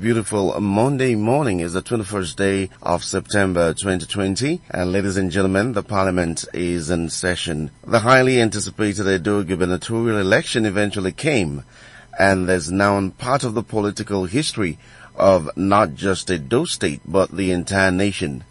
beautiful Monday morning. Is the 21st day of September 2020, and ladies and gentlemen, the Parliament is in session. The highly anticipated Edo gubernatorial election eventually came, and there's now part of the political history of not just Edo State but the entire nation.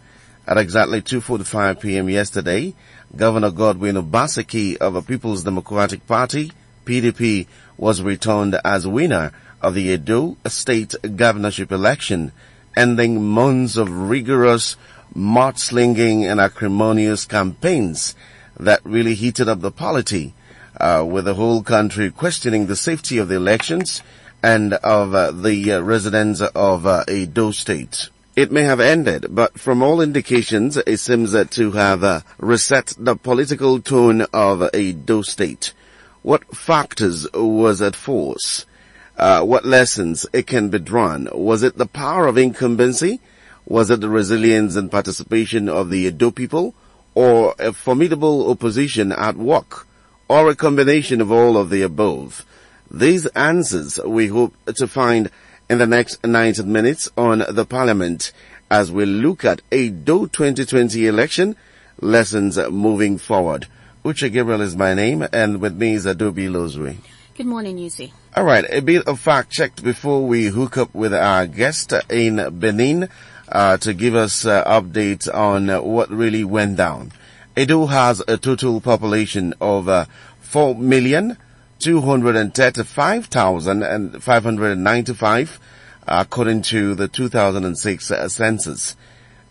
At exactly 2:45 p.m. yesterday, Governor Godwin Obaseki of the People's Democratic Party, PDP, was returned as winner of the Edo State governorship election, ending months of rigorous, mudslinging and acrimonious campaigns that really heated up the polity, with the whole country questioning the safety of the elections and of the residents of Edo State. It may have ended, but from all indications, it seems to have reset the political tone of Edo State. What factors was at force? What lessons it can be drawn? Was it the power of incumbency? Was it the resilience and participation of the Edo people? Or a formidable opposition at work? Or a combination of all of the above? These answers we hope to find in the next 90 minutes on the Parliament as we look at Edo 2020 election lessons moving forward. Uche Gabriel is my name, and with me is Adobi Loswe. Good morning, Yusi. All right, a bit of fact check before we hook up with our guest in Benin to give us updates on what really went down. Edo has a total population of 4,235,595 according to the 2006 census.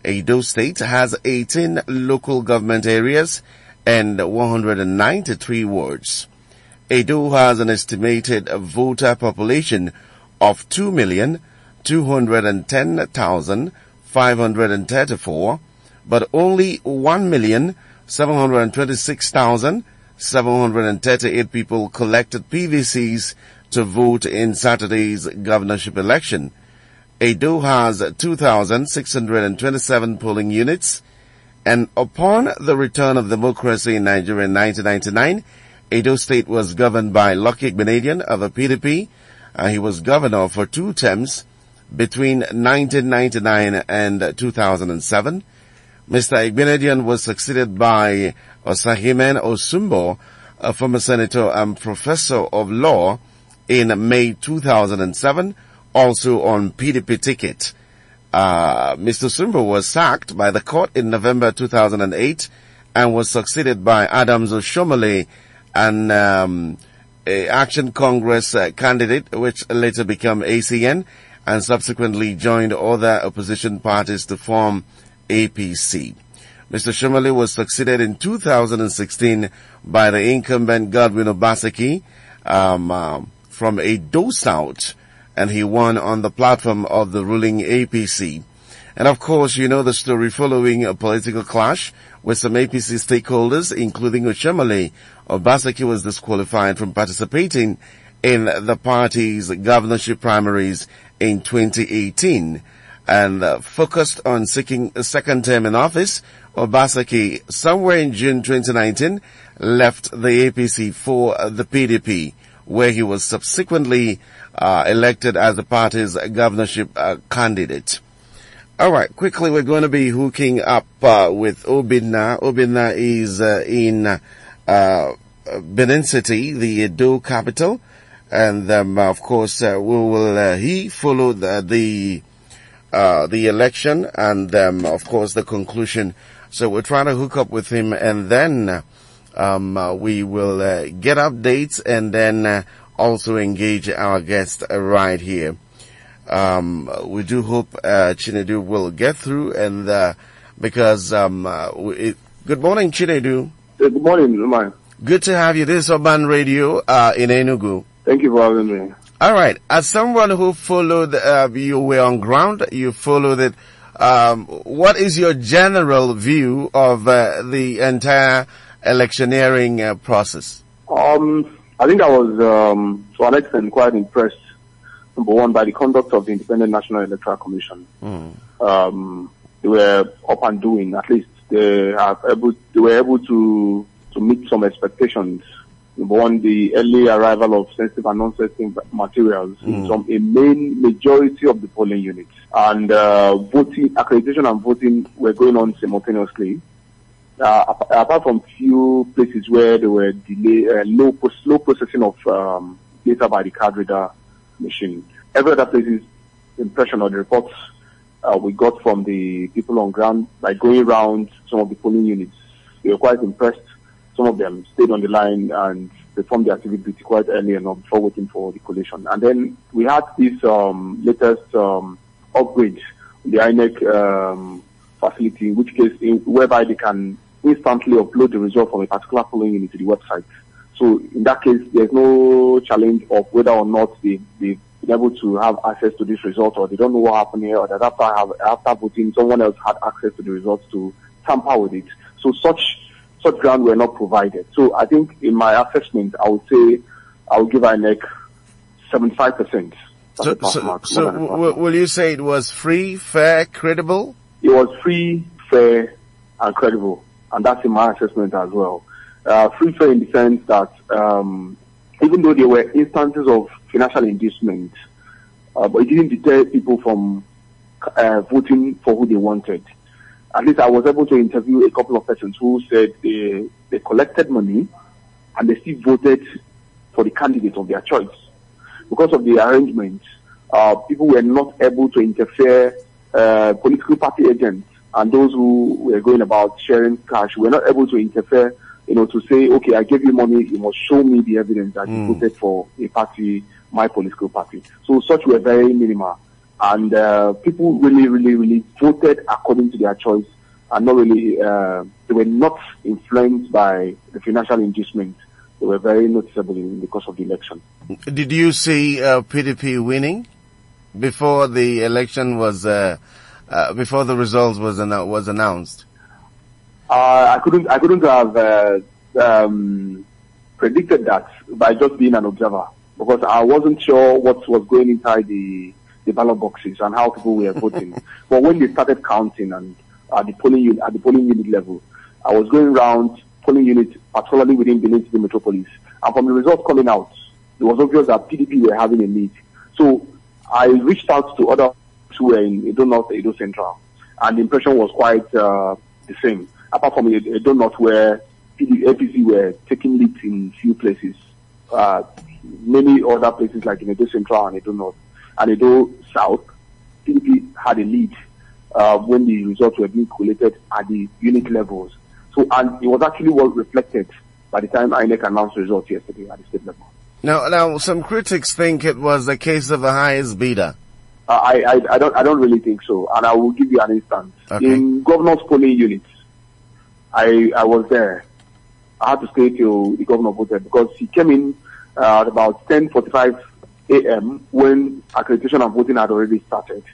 Edo State has 18 local government areas and 193 wards. Edo has an estimated voter population of 2,210,534, but only 1,726,738 people collected PVCs to vote in Saturday's governorship election. Edo has 2,627 polling units, and upon the return of democracy in Nigeria in 1999, Edo State was governed by Lucky Benadian of the PDP. He was governor for two terms between 1999 and 2007. Mr. Benadian was succeeded by Osahimen Osumbo, a former senator and professor of law, in May 2007, also on PDP ticket. Mr. Osumbo was sacked by the court in November 2008 and was succeeded by Adams Oshiomhole, an Action Congress candidate, which later became ACN and subsequently joined other opposition parties to form APC. Mr. Oshiomhole was succeeded in 2016 by the incumbent Godwin Obaseki from Edo South, and he won on the platform of the ruling APC. And of course, you know the story following a political clash with some APC stakeholders, including Oshiomhole. Obaseki was disqualified from participating in the party's governorship primaries in 2018. And focused on seeking a second term in office, Obaseki, somewhere in June 2019, left the APC for the PDP, where he was subsequently elected as the party's governorship candidate. All right, quickly, we're going to be hooking up with Obinna. Obinna is in Benin City, the Edo capital, and of course, we will. He followed the election and, of course, the conclusion. So we're trying to hook up with him, and then we will get updates and then also engage our guest right here. We do hope Chinedu will get through, and because good morning, Chinedu. Good morning, Zuma. Good to have you. This is Urban Radio in Enugu. Thank you for having me. All right. As someone who followed, you were on ground, you followed it. What is your general view of the entire electioneering process? I think I was, to an extent, quite impressed, number one, by the conduct of the Independent National Electoral Commission. They were up and doing. At least they were able to meet some expectations Number one, the early arrival of sensitive and non-sensitive materials from a main majority of the polling units. And voting, accreditation and voting were going on simultaneously. Apart from few places where there were delay, slow processing of data by the card reader machine. Every other place's impression or the reports we got from the people on ground by going around some of the polling units. They were quite impressed. Some of them stayed on the line and performed their civic duty quite early and before waiting for the collation. And then we had this latest upgrade, the INEC facility, in which case whereby they can instantly upload the result from a particular polling unit to the website. So in that case, there's no challenge of whether or not they've been able to have access to this result, or they don't know what happened here, or that after voting, someone else had access to the results to tamper with it. So such ground were not provided. So I think in my assessment, I would say I would give INEC 75%. So will you say it was free, fair, credible? It was free, fair, and credible. And that's in my assessment as well. Free, fair in the sense that even though there were instances of financial inducement, but it didn't deter people from voting for who they wanted. At least I was able to interview a couple of persons who said they collected money and they still voted for the candidate of their choice. Because of the arrangement, people were not able to interfere, political party agents and those who were going about sharing cash were not able to interfere, to say, okay, I gave you money, you must show me the evidence that you voted for a party, my political party. So such were very minimal. And people really, really, really voted according to their choice, and not really, they were not influenced by the financial inducement. They were very noticeable in the course of the election. Did you see PDP winning before the election was, before the results was announced? I couldn't have predicted that by just being an observer, because I wasn't sure what was going inside the ballot boxes and how people were voting. But when they started counting and at the polling unit level, I was going around polling units, particularly within Benin City metropolis. And from the results coming out, it was obvious that PDP were having a lead. So I reached out to others who were in Edo North, Edo Central, and the impression was quite the same. Apart from Edo North, where APC were taking leads in few places, many other places like in Edo Central and Edo North. And Edo South, PDP had a lead when the results were being collated at the unit levels. So, and it was actually well reflected by the time INEC announced results yesterday at the state level. Now, some critics think it was the case of the highest bidder. I don't really think so, and I will give you an instance. Okay. In governor's polling units, I was there. I had to stay till the governor voted because he came in at about 10:45 a.m. when accreditation and voting had already started,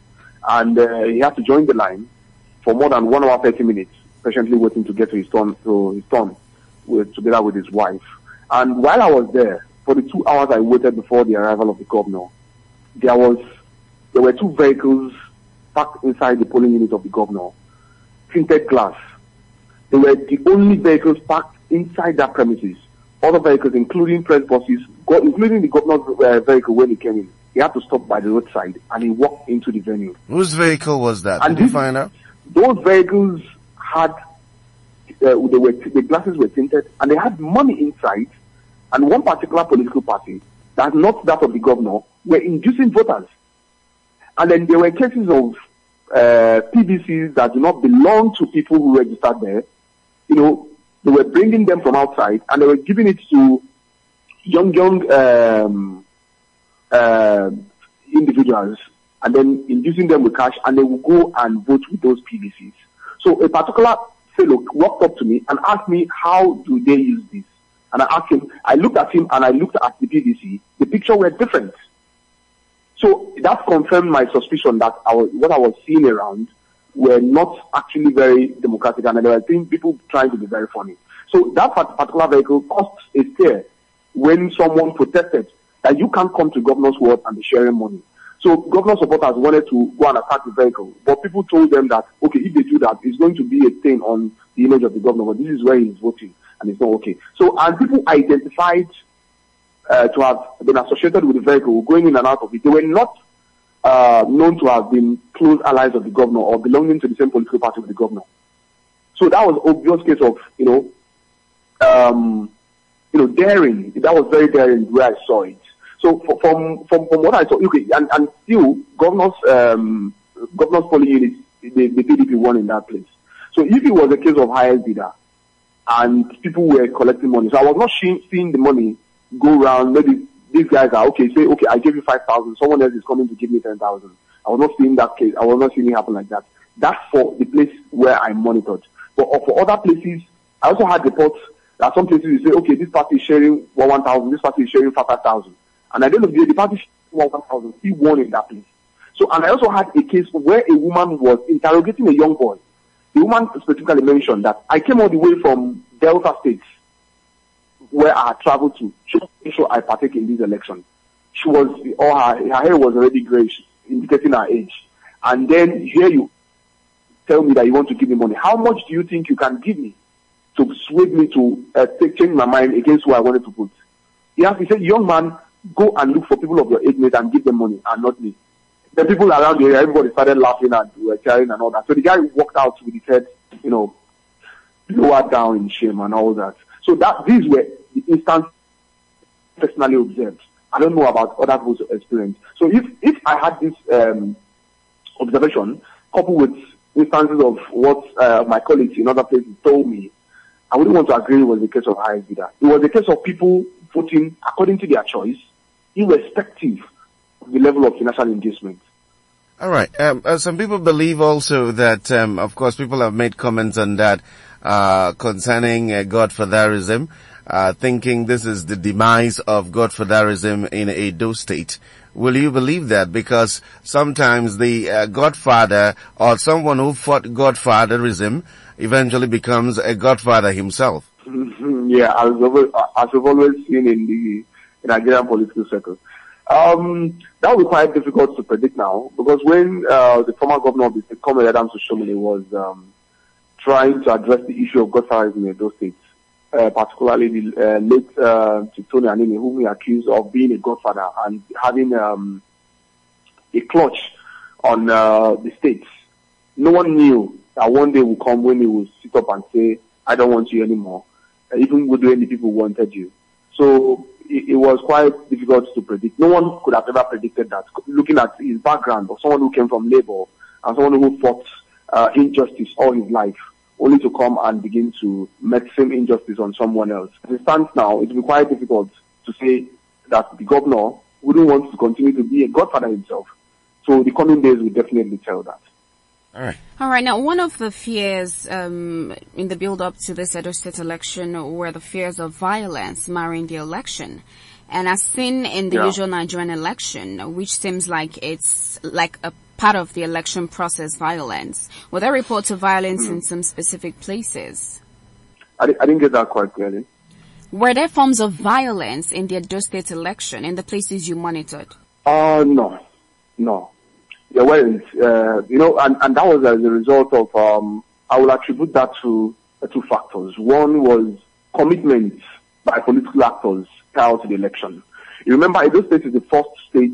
and he had to join the line for more than 1 hour 30 minutes, patiently waiting to get to his turn. Together with his wife, and while I was there for the 2 hours I waited before the arrival of the governor, there were two vehicles parked inside the polling unit of the governor, tinted glass. They were the only vehicles parked inside that premises. Other vehicles, including press buses, including the governor's vehicle when he came in, he had to stop by the roadside and he walked into the venue. Whose vehicle was that? And did you find out? Those vehicles had, the glasses were tinted and they had money inside, and one particular political party, that's not that of the governor, were inducing voters. And then there were cases of PVCs that do not belong to people who registered there, They were bringing them from outside, and they were giving it to young individuals, and then inducing them with cash, and they would go and vote with those PVCs. So a particular fellow walked up to me and asked me, how do they use this? And I asked him, I looked at him, and I looked at the PVC. The picture were different. So that confirmed my suspicion that what I was seeing around were not actually very democratic, and there were people trying to be very funny. So that particular vehicle caused a scare when someone protested that you can't come to governor's ward and be sharing money. So governor supporters wanted to go and attack the vehicle, but people told them that, okay, if they do that, it's going to be a stain on the image of the governor, but this is where he's voting, and it's not okay. So, and people identified to have been associated with the vehicle going in and out of it. They were not known to have been close allies of the governor or belonging to the same political party with the governor. So that was obvious case of, daring. That was very daring where I saw it. So from what I saw, okay, and still governors polling units, the PDP won in that place. So if it was a case of highest bidder and people were collecting money, so I was not seeing the money go round. Maybe these guys are okay, I gave you 5,000, someone else is coming to give me 10,000. I was not seeing that case. I was not seeing it happen like that. That's for the place where I monitored. But for other places, I also had reports that some places you say, okay, this party is sharing 1,000, this party is sharing 5,000. And at the end of the day, the party sharing 1,000, he won in that place. So, and I also had a case where a woman was interrogating a young boy. The woman specifically mentioned that I came all the way from Delta State, where I had traveled to make sure I partake in this election. She was, her hair was already grey, indicating her age. And then here you tell me that you want to give me money. How much do you think you can give me to persuade me to change my mind against who I wanted to put? He said, young man, go and look for people of your age mate and give them money and not me. The people around the area, everybody started laughing and were cheering and all that. So the guy walked out with his head, lower down in shame and all that. So these were the instances personally observed. I don't know about other people's experience. So if I had this observation coupled with instances of what my colleagues in other places told me, I wouldn't want to agree it was a case of highest bidder. It was a case of people voting according to their choice, irrespective of the level of financial engagement. All right. Some people believe also that, of course, people have made comments on that concerning godfatherism, thinking this is the demise of godfatherism in Edo State. Will you believe that? Because sometimes the godfather or someone who fought godfatherism eventually becomes a godfather himself. Yeah, as we've always seen in Nigerian political circles. That will be quite difficult to predict now, because when the former governor of the state, Comrade Adams Oshiomhole, was trying to address the issue of godfatherism in those states, particularly the late Tony Anini, whom he accused of being a godfather and having a clutch on the states, no one knew that one day will come when he will sit up and say, I don't want you anymore, even when the people wanted you. So it was quite difficult to predict. No one could have ever predicted that. Looking at his background of someone who came from labor and someone who fought injustice all his life, only to come and begin to make same injustice on someone else. As it stands now, it will be quite difficult to say that the governor wouldn't want to continue to be a godfather himself. So the coming days will definitely tell that. All right. Now, one of the fears in the build-up to this Edo State election were the fears of violence marring the election. And as seen in the usual Nigerian election, which seems like it's like a part of the election process, violence. Were there reports of violence in some specific places? I didn't get that quite clearly. Were there forms of violence in the Edo State election in the places you monitored? No. There weren't, and that was as a result of, I will attribute that to two factors. One was commitment by political actors prior to the election. You remember, Edo State is the first state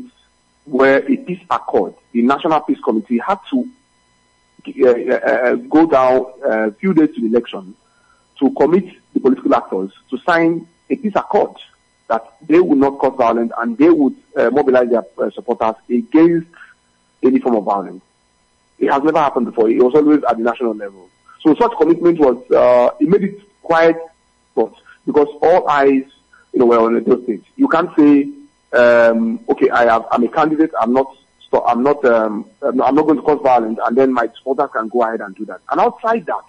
where a peace accord, the National Peace Committee, had to go down a few days to the election to commit the political actors to sign a peace accord that they would not cause violence and they would mobilize their supporters against any form of violence. It has never happened before. It was always at the national level. So such commitment was, it made it quite difficult because all eyes, were on Edo State. You can't say, okay, I'm a candidate. I'm not going to cause violence, and then my supporters can go ahead and do that. And outside that,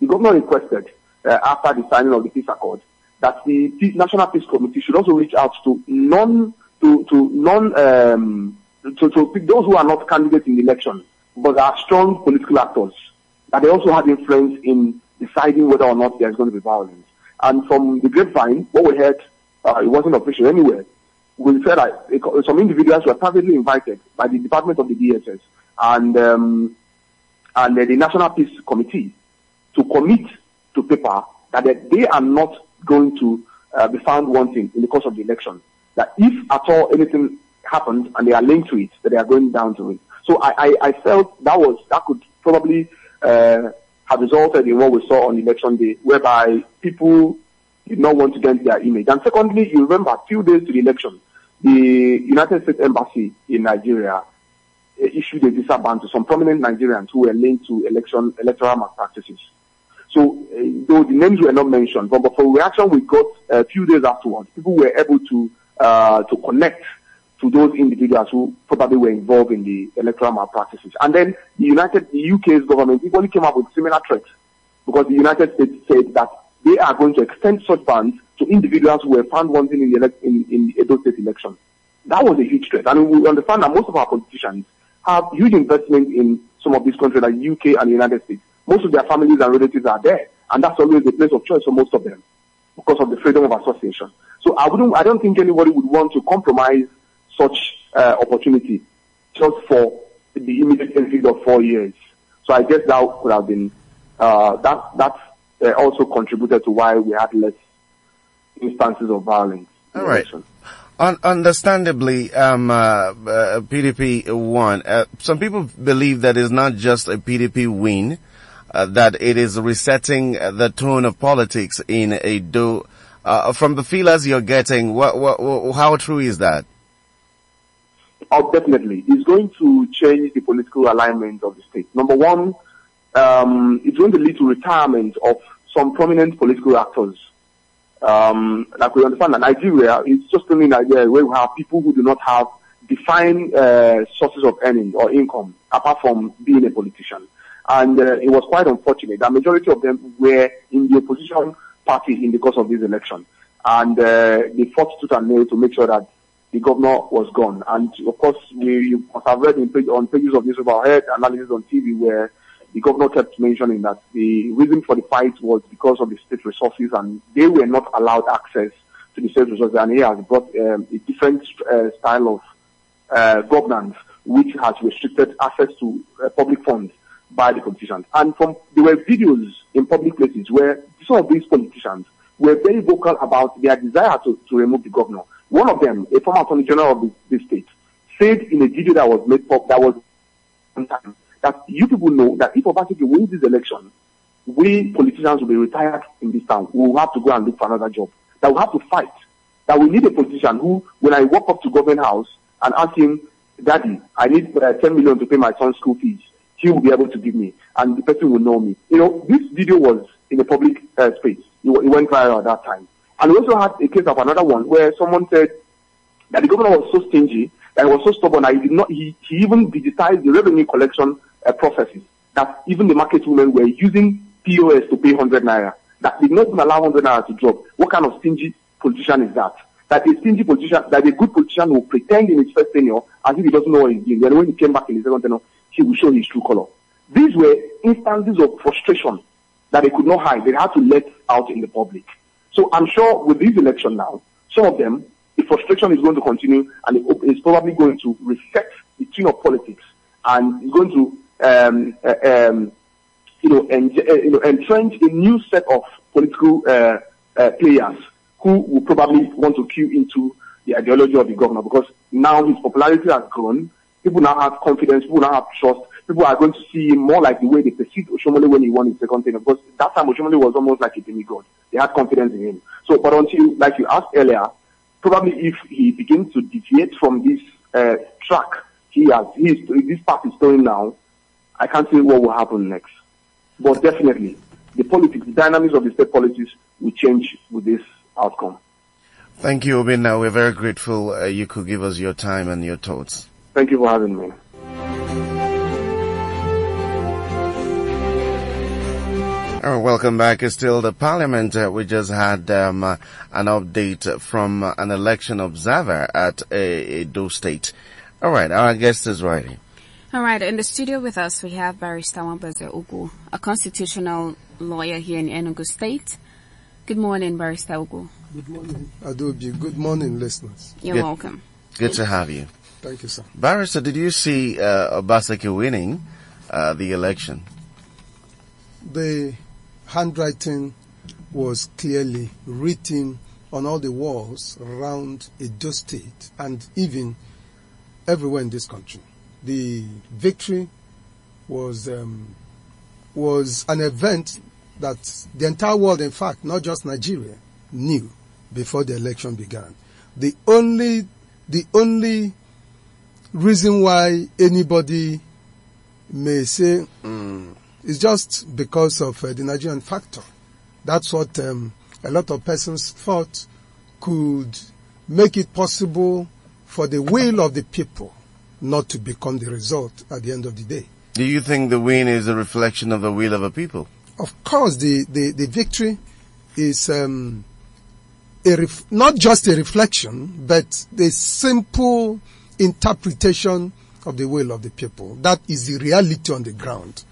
the governor requested, after the signing of the peace accord, that the National Peace Committee should also reach out to to pick those who are not candidates in the election, but are strong political actors, that they also have influence in deciding whether or not there is going to be violence. And from the grapevine, what we heard, it wasn't official anywhere. We said that some individuals were privately invited by the Department of the DSS and the National Peace Committee to commit to paper that they are not going to be found wanting in the course of the election. That if at all anything happens and they are linked to it, that they are going down to it. So I felt that could probably have resulted in what we saw on election day, whereby people did not want to dent their image. And secondly, you remember a few days to the election, the United States Embassy in Nigeria issued a visa ban to some prominent Nigerians who were linked to electoral malpractices. So, though the names were not mentioned, but for reaction we got a few days afterwards, people were able to connect to those individuals who probably were involved in the electoral malpractices. And then the UK's government equally came up with similar threats, because the United States said that they are going to extend such bans to individuals who were found wanting in the Edo State election. That was a huge threat. I mean, we understand that most of our politicians have huge investment in some of these countries like UK and the United States. Most of their families and relatives are there, and that's always the place of choice for most of them because of the freedom of association. So I don't think anybody would want to compromise such opportunity just for the immediate period of 4 years. So I guess that could have been also contributed to why we had less instances of violence. All right. Understandably, PDP won. Some people believe that it's not just a PDP win. That it is resetting the tone of politics in Edo. From the feelers you're getting, how true is that? Oh, definitely. It's going to change the political alignment of the state. Number one, it's going to lead to retirement of some prominent political actors. Like we understand that Nigeria is just only Nigeria where we have people who do not have defined sources of earnings or income apart from being a politician. And it was quite unfortunate. The majority of them were in the opposition party in the course of this election. And they fought tooth and nail to make sure that the governor was gone. And, of course, you must have read on pages of newspaper, heard analysis on TV where the governor kept mentioning that the reason for the fight was because of the state resources, and they were not allowed access to the state resources. And he has brought a different style of governance, which has restricted access to public funds by the politicians. And there were videos in public places where some of these politicians were very vocal about their desire to remove the governor. One of them, a former attorney general of the state, said in a video that was made up, that was on time, that you people know that if Obaseki wins this election, we politicians will be retired in this town. We will have to go and look for another job. That we have to fight. That we need a politician who, when I walk up to government house and ask him, Daddy, I need 10 million to pay my son's school fees, he will be able to give me, and the person will know me. You know, this video was in a public space. It went viral at that time. And we also had a case of another one where someone said that the governor was so stingy, that he was so stubborn, that he did not. He even digitized the revenue collection processes, that even the market women were using POS to pay 100 naira. That did not even allow 100 naira to drop. What kind of stingy politician is that? That a stingy politician, that a good politician will pretend in his first tenure as if he doesn't know what he's doing. Then when he came back in his second tenure, he will show his true color. These were instances of frustration that they could not hide. They had to let out in the public. So I'm sure with this election now, some of them, the frustration is going to continue, and it's probably going to reset the tune of politics, and it's going to entrench a new set of political players who will probably want to cue into the ideology of the governor, because now his popularity has grown. People now have confidence, people now have trust, people are going to see him more like the way they perceived Oshiomhole when he won his second term, because that time Oshiomhole was almost like a demigod. They had confidence in him. So, but until, like you asked earlier, probably if he begins to deviate from this track this path is going now, I can't see what will happen next. But definitely, the dynamics of the state politics will change with this outcome. Thank you, Obinna. We're very grateful you could give us your time and your thoughts. Thank you for having me. Welcome back. It's still the parliament. We just had an update from an election observer at Edo State. All right, our guest is ready. All right, in the studio with us, we have Barrister Wambazio Ogu, a constitutional lawyer here in Enugu State. Good morning, Barrister Ogu. Good morning, Adobi. Good morning, listeners. You're welcome. Good to have you. Thank you, sir. Barrister, did you see Obaseki winning the election? The handwriting was clearly written on all the walls around Edo State and even everywhere in this country. The victory was an event that the entire world, in fact, not just Nigeria, knew before the election began. The only reason why anybody may say it's just because of the Nigerian factor. That's what a lot of persons thought could make it possible for the will of the people not to become the result at the end of the day. Do you think the win is a reflection of the will of a people? Of course, the victory is not just a reflection, but the simple interpretation of the will of the people. That is the reality on the ground.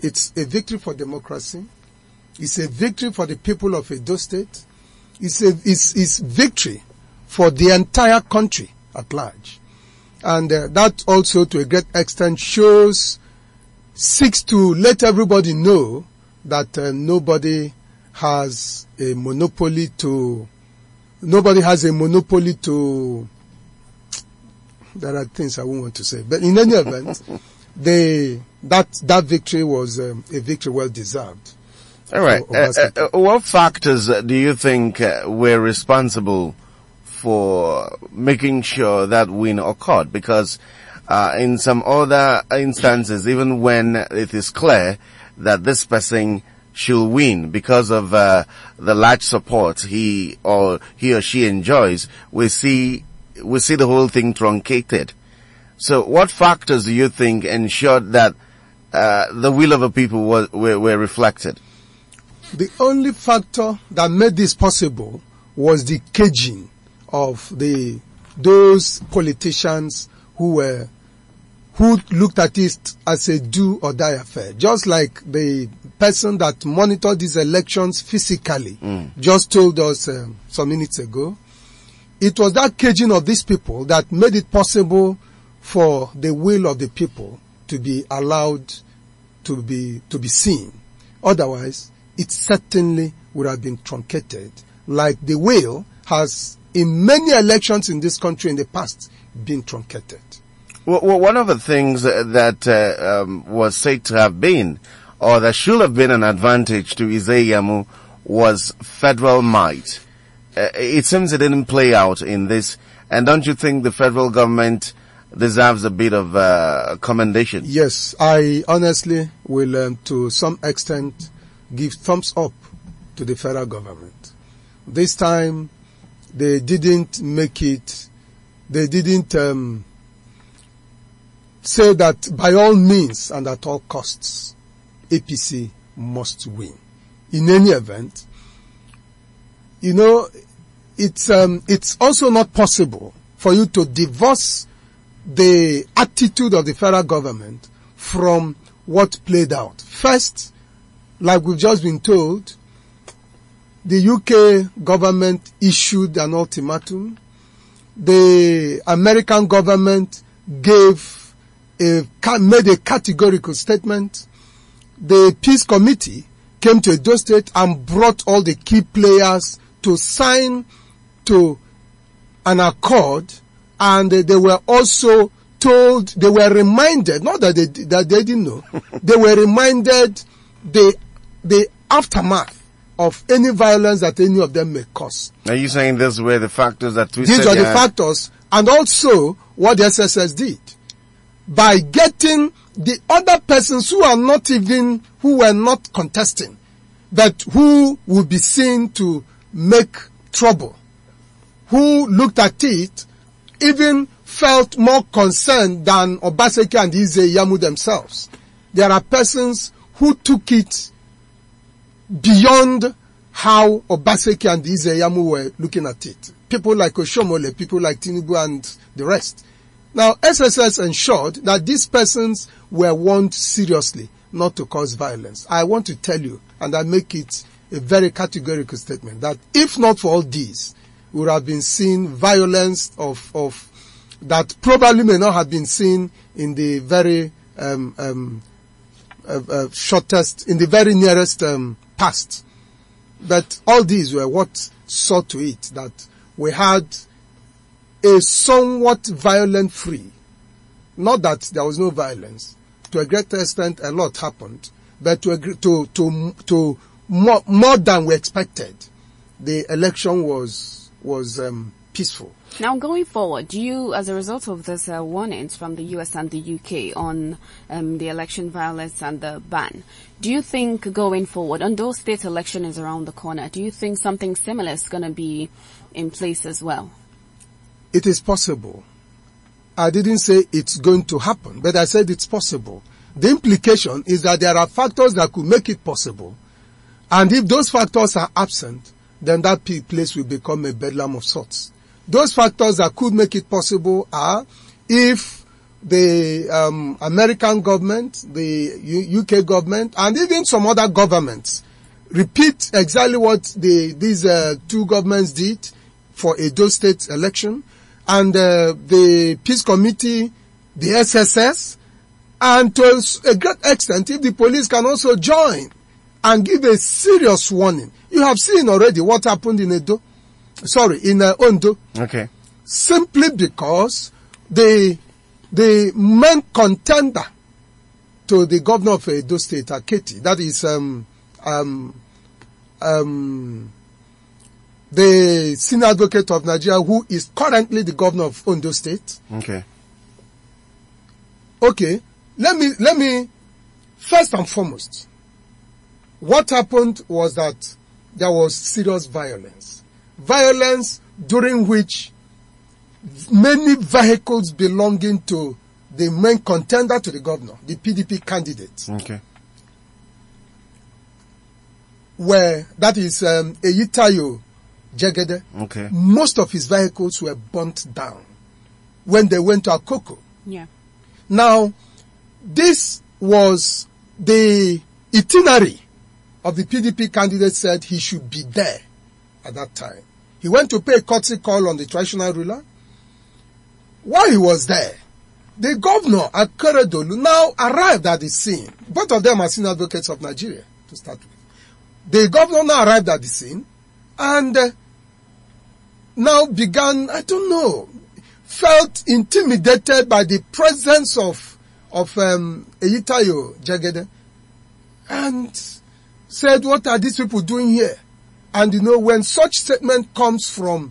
It's a victory for democracy. It's a victory for the people of Edo State. It's victory for the entire country at large. And that also, to a great extent, seeks to let everybody know that nobody has a monopoly to, there are things I won't want to say. But in any event, that victory was a victory well deserved. All right. What factors do you think were responsible for making sure that win occurred? Because in some other instances, even when it is clear that this person should win because of the large support he or she enjoys, we see the whole thing truncated. So what factors do you think ensured that the will of the people were reflected? The only factor that made this possible was the caging of those politicians who looked at it as a do or die affair. Just like the person that monitored these elections physically just told us some minutes ago. It was that caging of these people that made it possible for the will of the people to be allowed to be seen. Otherwise, it certainly would have been truncated, like the will has in many elections in this country in the past been truncated. Well, one of the things that was said to have been, or that should have been an advantage to Ize-Iyamu, was federal might. It seems it didn't play out in this. And don't you think the federal government deserves a bit of commendation? Yes, I honestly will, to some extent, give thumbs up to the federal government. This time, they didn't make it. They didn't say that by all means and at all costs, APC must win. In any event, you know, it's also not possible for you to divorce the attitude of the federal government from what played out. First, like we've just been told, the UK government issued an ultimatum. The American government made a categorical statement. The Peace Committee came to Edo State and brought all the key players to sign to an accord, and they were also told, they were reminded, not that they didn't know, they were reminded the aftermath of any violence that any of them may cause. Are you saying these were the factors that twisted? These are the factors, and also what the SSS did. By getting the other persons who were not contesting, but who would be seen to make trouble, who looked at it, even felt more concerned than Obaseki and Ize-Iyamu themselves. There are persons who took it beyond how Obaseki and Ize-Iyamu were looking at it. People like Oshiomhole, people like Tinubu and the rest. Now, SSS ensured that these persons were warned seriously not to cause violence. I want to tell you, and I make it a very categorical statement, that if not for all these, we would have been seeing violence of that probably may not have been seen in the very shortest, in the very nearest past. But all these were what saw to it that we had a somewhat violent-free. Not that there was no violence. To a great extent, a lot happened. But to more than we expected, the election was peaceful. Now, going forward, do you, as a result of this warnings from the US and the UK on the election violence and the ban, do you think going forward, Ondo State election is around the corner, do you think something similar is going to be in place as well? It is possible. I didn't say it's going to happen, but I said it's possible. The implication is that there are factors that could make it possible. And if those factors are absent, then that place will become a bedlam of sorts. Those factors that could make it possible are if the American government, the UK government, and even some other governments repeat exactly what these two governments did for Edo State election, and the Peace Committee, the SSS, and to a great extent, if the police can also join and give a serious warning. You have seen already what happened in Edo. Sorry, in Ondo. Okay. Simply because the main contender to the governor of Edo State, Aketi, that is the senior advocate of Nigeria, who is currently the governor of Ondo State. Okay. Okay. Let me first and foremost, what happened was that there was serious violence. Violence during which many vehicles belonging to the main contender to the governor, the PDP candidate, okay, where that is Eyitayo Jegede, okay, most of his vehicles were burnt down when they went to Akoko. Yeah. Now, this was the itinerary of the PDP candidate said he should be there. At that time, he went to pay a courtesy call on the traditional ruler. While he was there, the governor at Keredolu now arrived at the scene. Both of them are senior advocates of Nigeria, to start with. The governor now arrived at the scene and now began, I don't know, felt intimidated by the presence of Eyitayo Jegede and said, what are these people doing here? And you know, when such statement comes from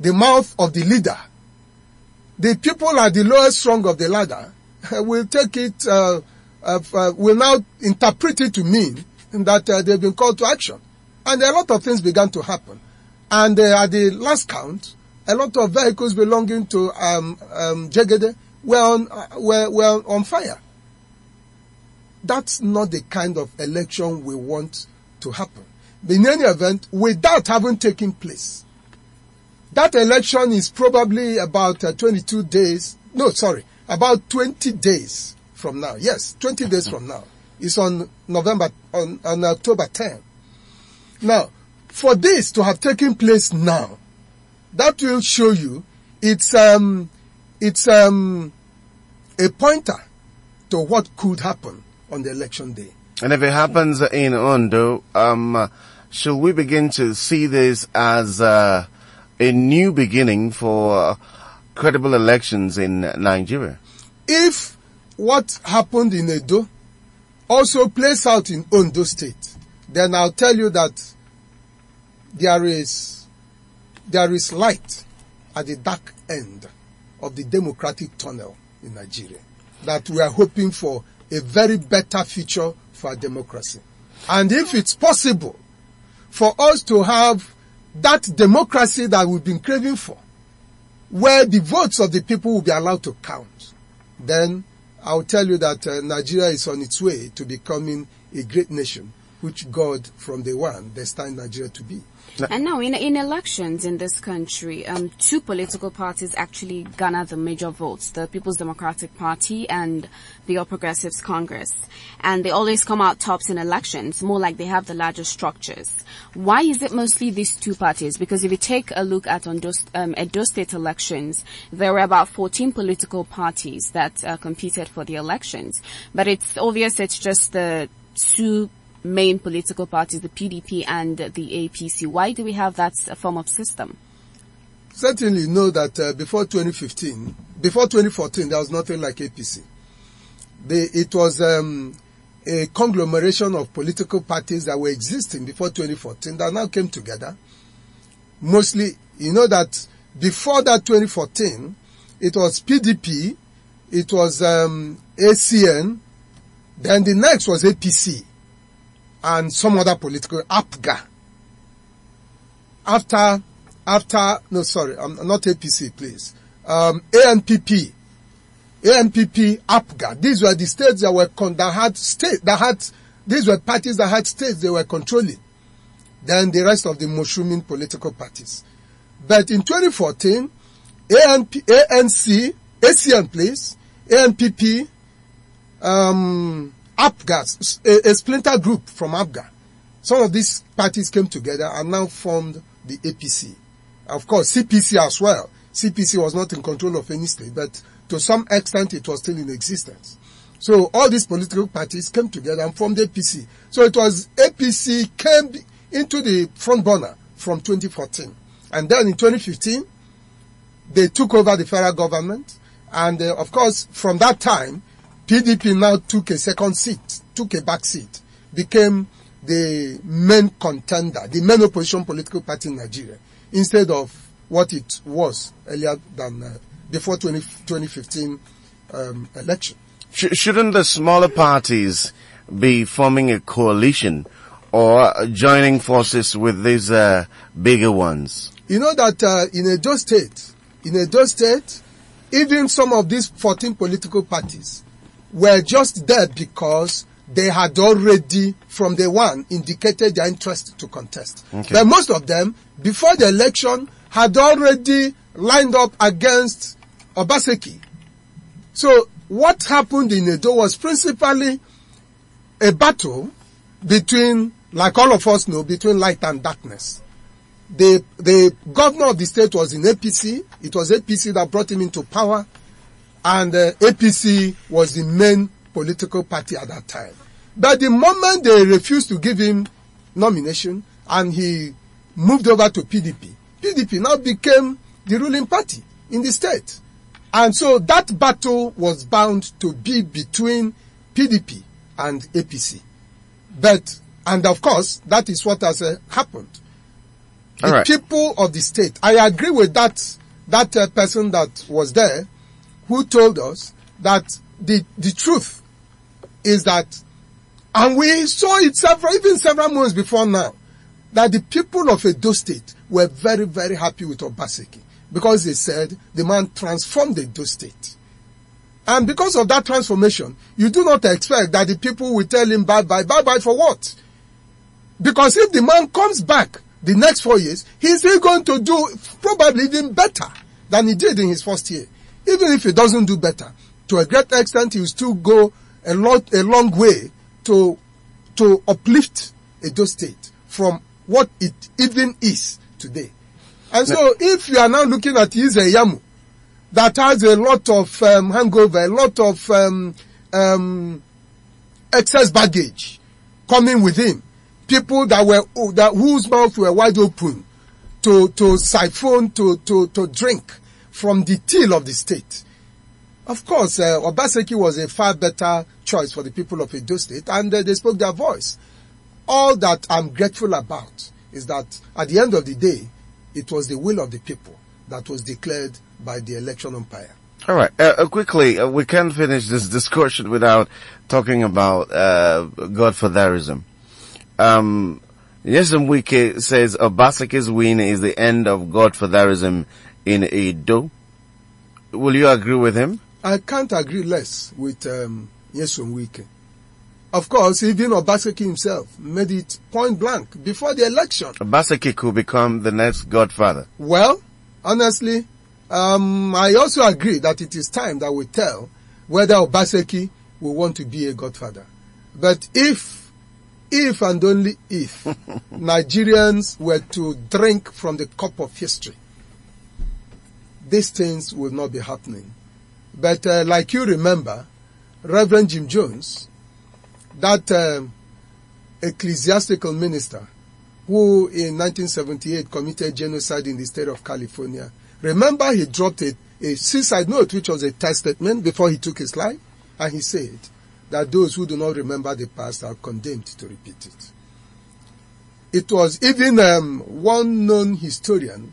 the mouth of the leader, the people at the lowest rung of the ladder will take it, will now interpret it to mean that they've been called to action. And a lot of things began to happen. And at the last count, a lot of vehicles belonging to Jegede were on fire. That's not the kind of election we want to happen. In any event, without having taken place, that election is probably about 20 days from now. Yes, 20 days from now. It's on October 10. Now, for this to have taken place now, that will show you it's a pointer to what could happen on the election day. And if it happens in Ondo, should we begin to see this as a new beginning for credible elections in Nigeria? If what happened in Edo also plays out in Ondo State, then I'll tell you that there is light at the dark end of the democratic tunnel in Nigeria, that we are hoping for a very better future for democracy. And if it's possible for us to have that democracy that we've been craving for, where the votes of the people will be allowed to count, then I'll tell you that Nigeria is on its way to becoming a great nation, which God from the one destined Nigeria to be. And now, in elections in this country, two political parties actually garner the major votes, the People's Democratic Party and the All Progressives Congress. And they always come out tops in elections, more like they have the largest structures. Why is it mostly these two parties? Because if you take a look at Edo State elections, there were about 14 political parties that competed for the elections. But it's obvious it's just the two main political parties, the PDP and the APC. Why do we have that form of system? Certainly, you know that before 2014, there was nothing like APC. It was a conglomeration of political parties that were existing before 2014 that now came together. Mostly, you know that before that 2014, it was PDP, it was ACN, then the next was APC and some other political, APGA. ANPP. ANPP, APGA. These were the states these were parties that had states they were controlling. Then the rest of the mushrooming political parties. But in 2014, ANPP, APGA, a splinter group from APGA. Some of these parties came together and now formed the APC. Of course, CPC as well. CPC was not in control of any state, but to some extent it was still in existence. So all these political parties came together and formed APC. So it was APC came into the front burner from 2014. And then in 2015, they took over the federal government. And of course, from that time, PDP now took a back seat, became the main contender, the main opposition political party in Nigeria, instead of what it was earlier than before 2015 election. Shouldn't the smaller parties be forming a coalition or joining forces with these bigger ones? You know that in Edo State, even some of these 14 political parties were just there because they had already, from day one, indicated their interest to contest. Okay. But most of them, before the election, had already lined up against Obaseki. So what happened in Edo was principally a battle between, like all of us know, between light and darkness. The governor of the state was in APC. It was APC that brought him into power. And APC was the main political party at that time. But the moment they refused to give him nomination and he moved over to PDP, PDP now became the ruling party in the state. And so that battle was bound to be between PDP and APC. And of course, that is what has happened. All right. The people of the state, I agree with that person that was there, who told us that the truth is that, and we saw it several months before now, that the people of Edo State were very, very happy with Obaseki because they said the man transformed Edo State. And because of that transformation, you do not expect that the people will tell him bye-bye. Bye-bye for what? Because if the man comes back the next 4 years, he's still going to do probably even better than he did in his first year. Even if he doesn't do better, to a great extent, he will still go a long way to uplift Edo State from what it even is today. And so if you are now looking at Ize-Iyamu, that has a lot of hangover, a lot of excess baggage coming with him, people whose mouths were wide open to siphon, to drink from the till of the state. Of course, Obaseki was a far better choice for the people of Edo State, and they spoke their voice. All that I'm grateful about is that at the end of the day, it was the will of the people that was declared by the election umpire. All right. Quickly, we can't finish this discussion without talking about godfatherism. Yes, Mwike says Obaseki's win is the end of godfatherism in Edo. Will you agree with him? I can't agree less with Yesun Wike. Of course, even Obaseki himself made it point blank before the election. Obaseki could become the next godfather. Well, honestly, I also agree that it is time that we tell whether Obaseki will want to be a godfather. But if and only if Nigerians were to drink from the cup of history, these things will not be happening. But like you remember, Reverend Jim Jones, that ecclesiastical minister who in 1978 committed genocide in the state of California. Remember, he dropped a suicide note, which was a test statement before he took his life, and he said that those who do not remember the past are condemned to repeat it. It was even one known historian,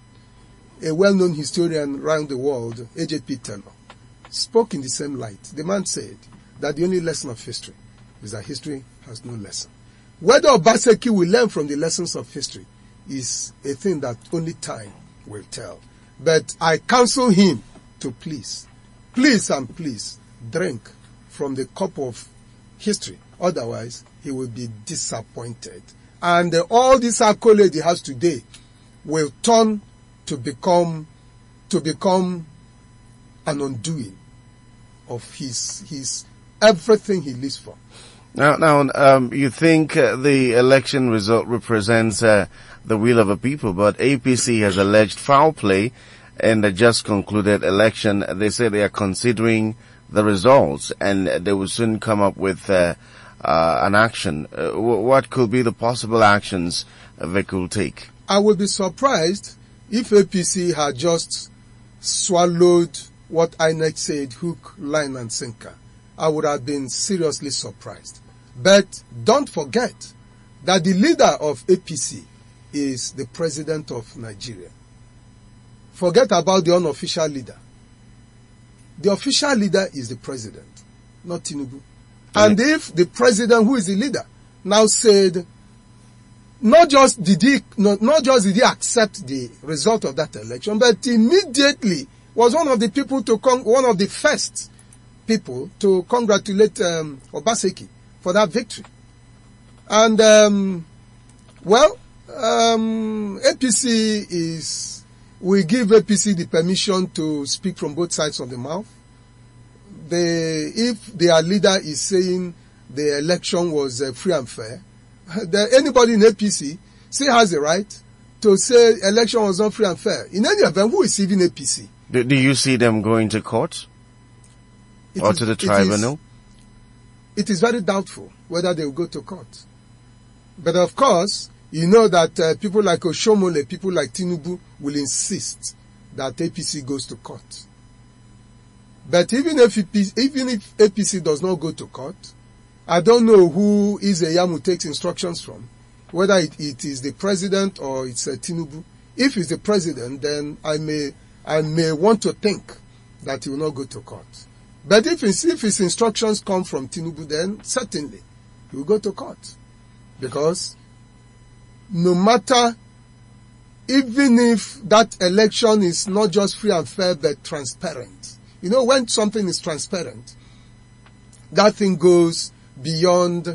a well-known historian around the world, A.J.P. Turner, spoke in the same light. The man said that the only lesson of history is that history has no lesson. Whether Obaseki will learn from the lessons of history is a thing that only time will tell. But I counsel him to please drink from the cup of history. Otherwise, he will be disappointed. And all this accolade he has today will turn to become an undoing of his everything he lives for. Now, you think the election result represents the will of a people, but APC has alleged foul play in the just concluded election. They say they are considering the results and they will soon come up with an action. What could be the possible actions they could take? I would be surprised if APC had just swallowed what INEC said, hook, line and sinker. I would have been seriously surprised. But don't forget that the leader of APC is the president of Nigeria. Forget about the unofficial leader. The official leader is the president, not Tinubu. And if the president, who is the leader, now said, not just did he accept the result of that election, but immediately was one of the first people to congratulate Obaseki for that victory. And APC is, we give APC the permission to speak from both sides of the mouth. If their leader is saying the election was free and fair, anybody in APC still has the right to say election was not free and fair. In any event, who is even APC? Do you see them going to court or to the tribunal? It is very doubtful whether they will go to court. But of course, you know that people like Oshiomhole, people like Tinubu will insist that APC goes to court. But even if APC does not go to court, I don't know who Ize-Iyamu takes instructions from, whether it is the president or it's Tinubu. If it's the president, then I may want to think that he will not go to court. But if his instructions come from Tinubu, then certainly he will go to court. Because no matter, even if that election is not just free and fair, but transparent. You know, when something is transparent, that thing goes beyond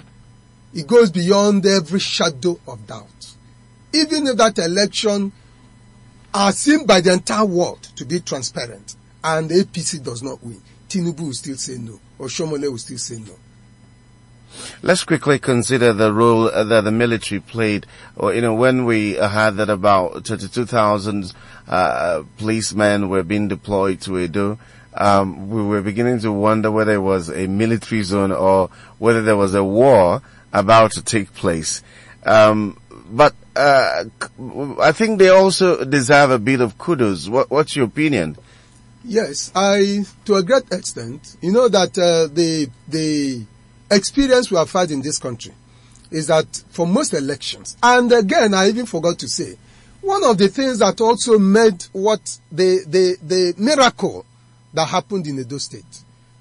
every shadow of doubt. Even if that election are seen by the entire world to be transparent and the APC does not win, Tinubu will still say no, or Oshiomhole will still say no. Let's quickly consider the role that the military played. Or, when we had that about 32,000 policemen were being deployed to Edo, we were beginning to wonder whether it was a military zone or whether there was a war about to take place. But I think they also deserve a bit of kudos. What's your opinion? Yes, to a great extent, you know that the experience we have had in this country is that for most elections, and again, I even forgot to say, one of the things that also made what the miracle that happened in Edo State.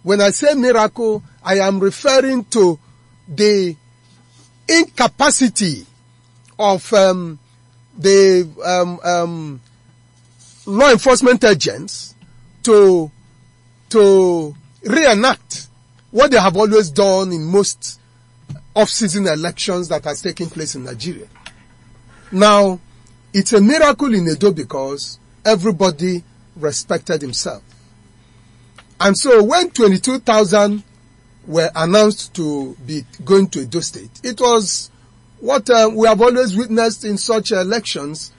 When I say miracle, I am referring to the incapacity of the law enforcement agents to reenact what they have always done in most off-season elections that has taken place in Nigeria. Now, it's a miracle in Edo because everybody respected himself. And so when 22,000 were announced to be going to Edo State, it was what we have always witnessed in such elections,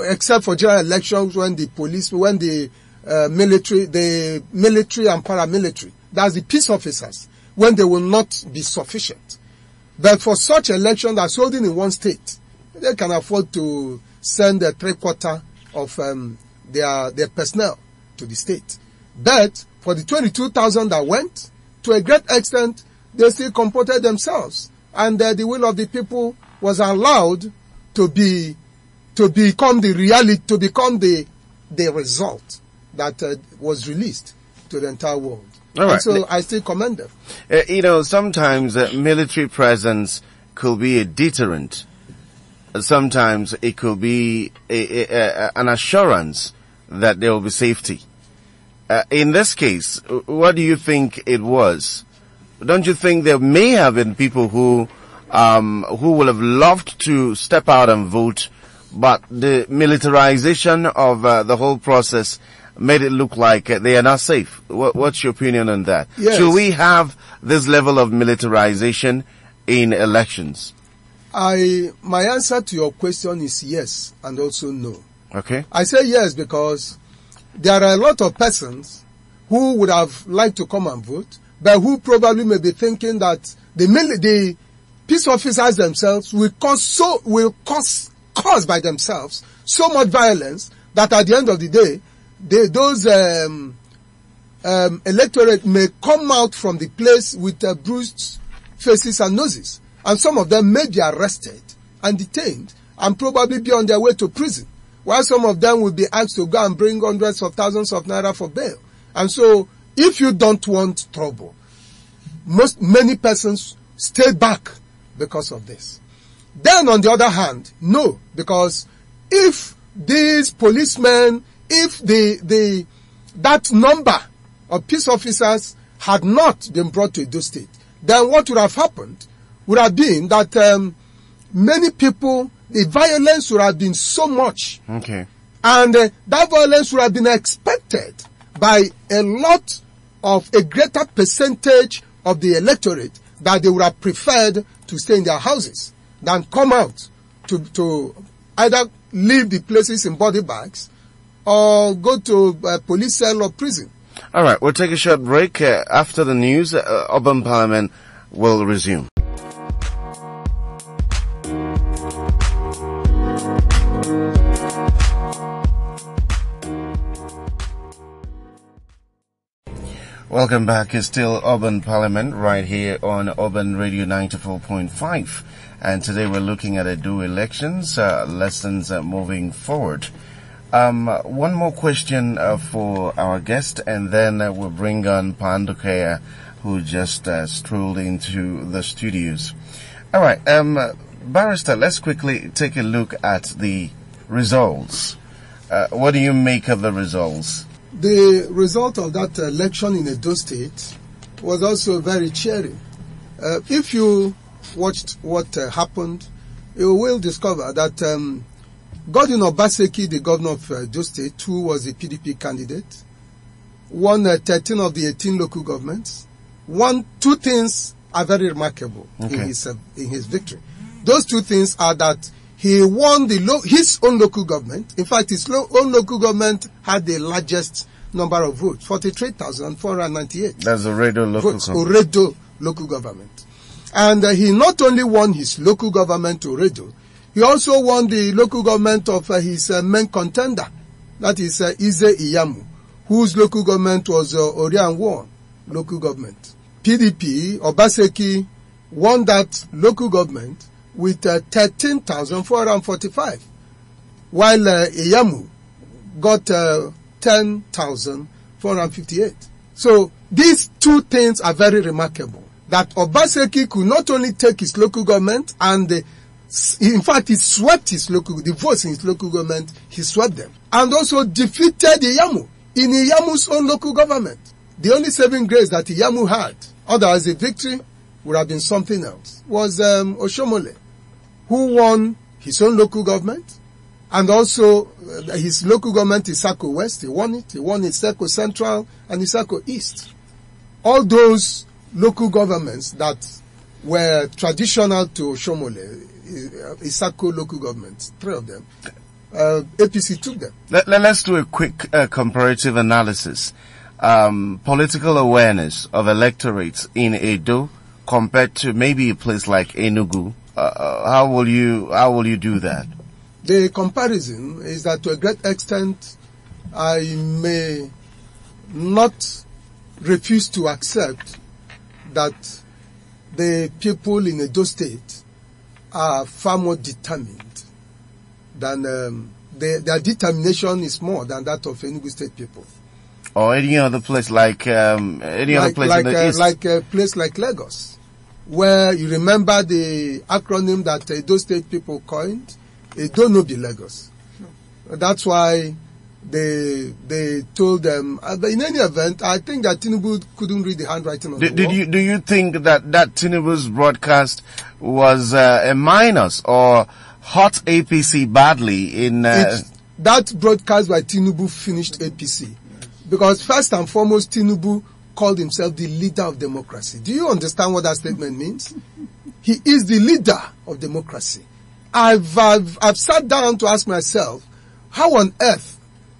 except for general elections when the police, when the military and paramilitary, that's the peace officers, when they will not be sufficient. But for such election that's holding in one state, they can afford to send a 3/4 of their personnel to the state. But for the 22,000 that went, to a great extent, they still comported themselves, and the will of the people was allowed to become the reality, to become the result that was released to the entire world. All right. And so I still commend them. Sometimes military presence could be a deterrent. Sometimes it could be an assurance that there will be safety. In this case, what do you think it was? Don't you think there may have been people who would have loved to step out and vote, but the militarization of the whole process made it look like they are not safe? What's your opinion on that? Yes. Should we have this level of militarization in elections? My answer to your question is yes and also no. Okay. I say yes because there are a lot of persons who would have liked to come and vote, but who probably may be thinking that the peace officers themselves will cause by themselves so much violence that at the end of the day, those electorate may come out from the place with bruised faces and noses. And some of them may be arrested and detained and probably be on their way to prison, while some of them will be asked to go and bring hundreds of thousands of naira for bail. And so if you don't want trouble, many persons stay back because of this. Then on the other hand, no, because if these policemen, if that number of peace officers had not been brought to Edo State, then what would have happened would have been that many people, the violence would have been so much. Okay. And that violence would have been expected by a greater percentage of the electorate, that they would have preferred to stay in their houses than come out to either leave the places in body bags or go to a police cell or prison. All right, we'll take a short break. After the news, Urban Parliament will resume. Welcome back. It's still Urban Parliament right here on Urban Radio 94.5. And today we're looking at Edo elections, lessons moving forward. One more question for our guest, and then we'll bring on Pandukea, who just strolled into the studios. All right, Barrister, let's quickly take a look at the results. What do you make of the results? The result of that election in Edo State was also very cheering. If you watched what happened, you will discover that Godwin Obaseki, the governor of Edo State, who was the PDP candidate, won 13 of the 18 local governments. Two things are very remarkable in his victory. Those two things are that he won his own local government. In fact, his own local government had the largest number of votes, 43,498. That's Oredo local government. Oredo local government. And he not only won his local government, Oredo, he also won the local government of his main contender, that is Ize-Iyamu, whose local government was Orianwon local government. PDP, Obaseki, won that local government with 13,445, while Iyamu got 10,458. So these two things are very remarkable, that Obaseki could not only take his local government, and in fact he swept the votes in his local government, he swept them, and also defeated Iyamu in Iyamu's own local government. The only saving grace that Iyamu had, otherwise the victory would have been something else, was Oshiomhole, who won his own local government, and also his local government is Isako West, he won it. He won Isako Central and Isako East. All those local governments that were traditional to Oshiomhole, Isako local governments, three of them, APC took them. Let's do a quick comparative analysis. Political awareness of electorates in Edo compared to maybe a place like Enugu? How will you do that? The comparison is that to a great extent, I may not refuse to accept that the people in Edo State are far more determined than their determination is more than that of Enugu State people. Or any other place like East. Like a place like Lagos, where you remember the acronym that Edo State people coined, Edo no be Lagos. Sure. That's why they told them. But in any event, I think that Tinubu couldn't read the handwriting on the wall. Do you think that Tinubu's broadcast was a minus or hurt APC badly in that broadcast by Tinubu finished APC? Because first and foremost, Tinubu called himself the leader of democracy. Do you understand what that statement means? He is the leader of democracy. I've sat down to ask myself, how on earth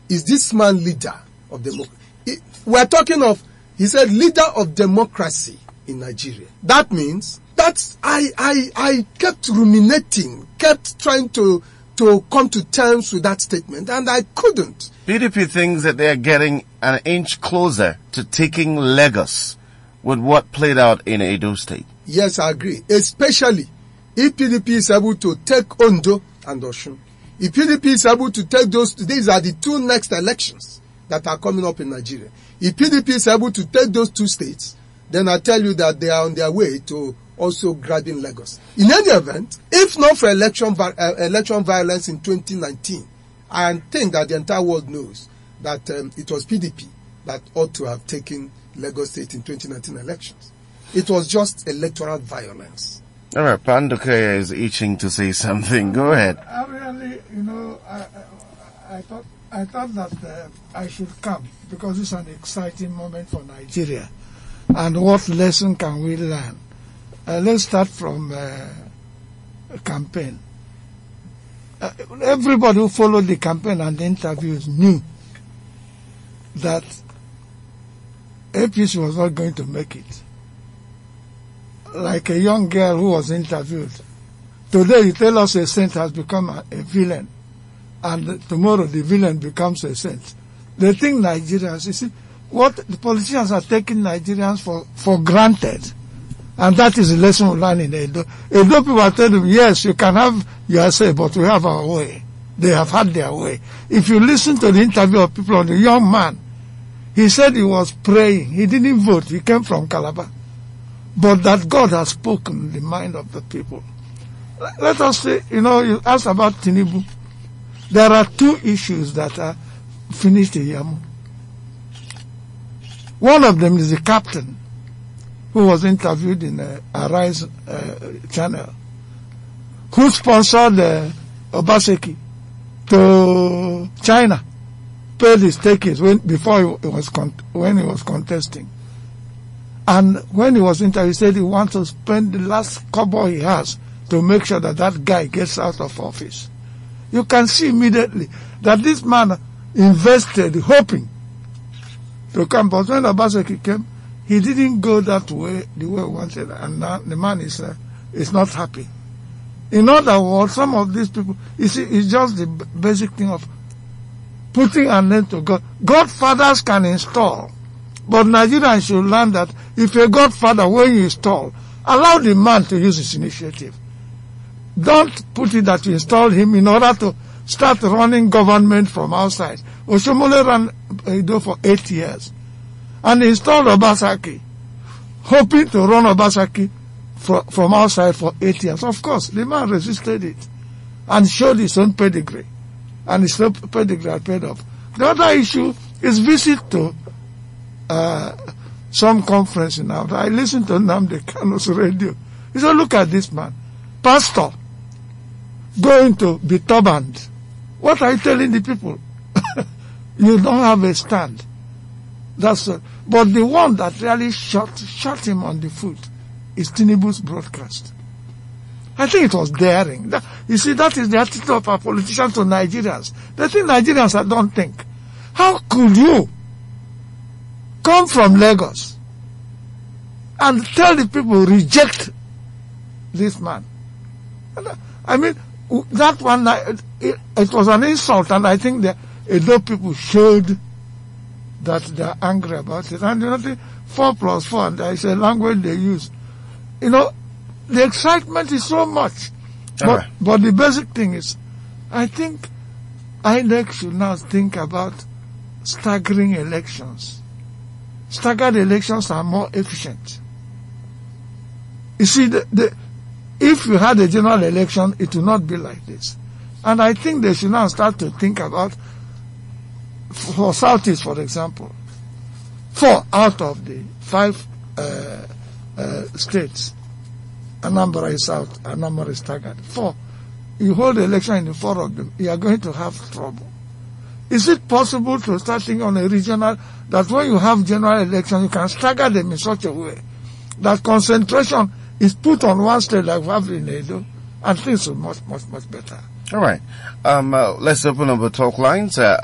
is this man leader of democracy? We're talking of, he said, leader of democracy in Nigeria. That means that's I kept ruminating, kept trying to come to terms with that statement, and I couldn't. PDP thinks that they are getting an inch closer to taking Lagos with what played out in Edo State. Yes, I agree. Especially if PDP is able to take Ondo and Osun. If PDP is able to take these are the two next elections that are coming up in Nigeria. If PDP is able to take those two states, then I tell you that they are on their way to also grabbing Lagos. In any event, if not for election violence in 2019, I think that the entire world knows that it was PDP that ought to have taken Lagos State in 2019 elections. It was just electoral violence. All right, Pandukea is itching to say something. Go ahead. I really, I thought that I should come because it's an exciting moment for Nigeria. And what lesson can we learn? Let's start from a campaign. Everybody who followed the campaign and the interviews knew that APC was not going to make it. Like a young girl who was interviewed. Today you tell us a saint has become a villain, and tomorrow the villain becomes a saint. They think Nigerians, you see, what the politicians are taking Nigerians for granted. And that is the lesson we learn in Edo. Edo people are telling them, yes, you can have your say, but we have our way. They have had their way. If you listen to the interview of people on the young man, he said he was praying. He didn't vote. He came from Calabar. But that God has spoken the mind of the people. Let us say, you asked about Tinubu. There are two issues that are finished in Iyamu. One of them is the captain, who was interviewed in Arise channel, who sponsored Obaseki to China, paid his tickets when he was contesting. And when he was interviewed, he said he wants to spend the last kobo he has to make sure that guy gets out of office. You can see immediately that this man invested, hoping to come. But when Obaseki came, he didn't go that way, the way he wanted, and now the man is not happy. In other words, some of these people, you see, it's just the basic thing of putting an end to God. Godfathers can install, but Nigerians should learn that if a godfather, when you install, allow the man to use his initiative. Don't put it that you install him in order to start running government from outside. Oshiomhole ran Edo for 8 years. And installed Obaseki, hoping to run Obaseki from outside for 8 years. Of course, the man resisted it and showed his own pedigree. And his own pedigree had paid off. The other issue is visit to some conference in Abuja. I listened to Nnamdi Kanu's radio. He said, look at this man. Pastor, going to be turbaned. What are you telling the people? You don't have a stand. But the one that really shot him on the foot is Tinubu's broadcast. I think it was daring. You see, that is the attitude of our politicians to Nigerians. They think Nigerians don't think. How could you come from Lagos and tell the people, reject this man. I mean, that one, it was an insult, and I think the Edo people showed that they are angry about it. And you know, 4 plus 4, and there is a language they use. You know, the excitement is so much. But the basic thing is, I think INEC should now think about staggering elections. Staggered elections are more efficient. You see, if you had a general election, it would not be like this. And I think they should now start to think about, for Southeast, for example, 4 out of the 5 states, Anambra is out, Anambra is staggered. 4. You hold the election in the 4 of them, you are going to have trouble. Is it possible to start thinking on a regional, that when you have general election, you can stagger them in such a way that concentration is put on one state like we have in Edo, and things are much, much, much better. All right. Let's open up the talk lines, 080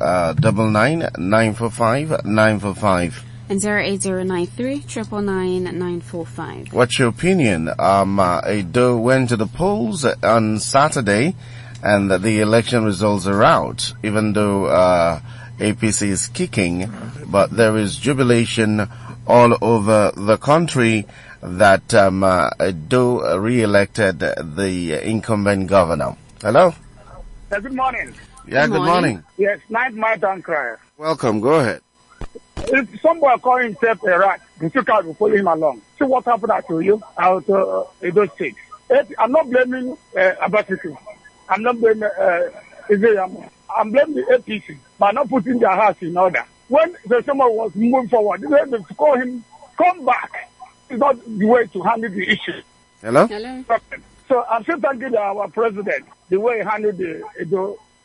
999 945 945. And 08093 999 945. What's your opinion? Edo went to the polls on Saturday, and the election results are out, even though APC is kicking, but there is jubilation all over the country that Edo re-elected the incumbent governor. Hello? Good morning. Yeah, good morning. Yes, my don't cry. Welcome, go ahead. If someone calls himself a rat, the child will follow him along. See what happened to you out of Edo State. I'm not blaming Obaseki. I'm not blaming Ize-Iyamu. I'm blaming the APC by not putting their house in order. When the someone was moving forward, they had to call him, come back. It's not the way to handle the issue. Hello? So I'm still thanking our president, the way he handled the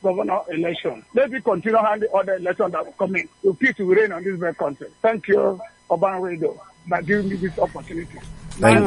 governor election. Let me continue handling other elections that will come in. The peace will reign on this very country. Thank you, Urban Radio, by giving me this opportunity. Thank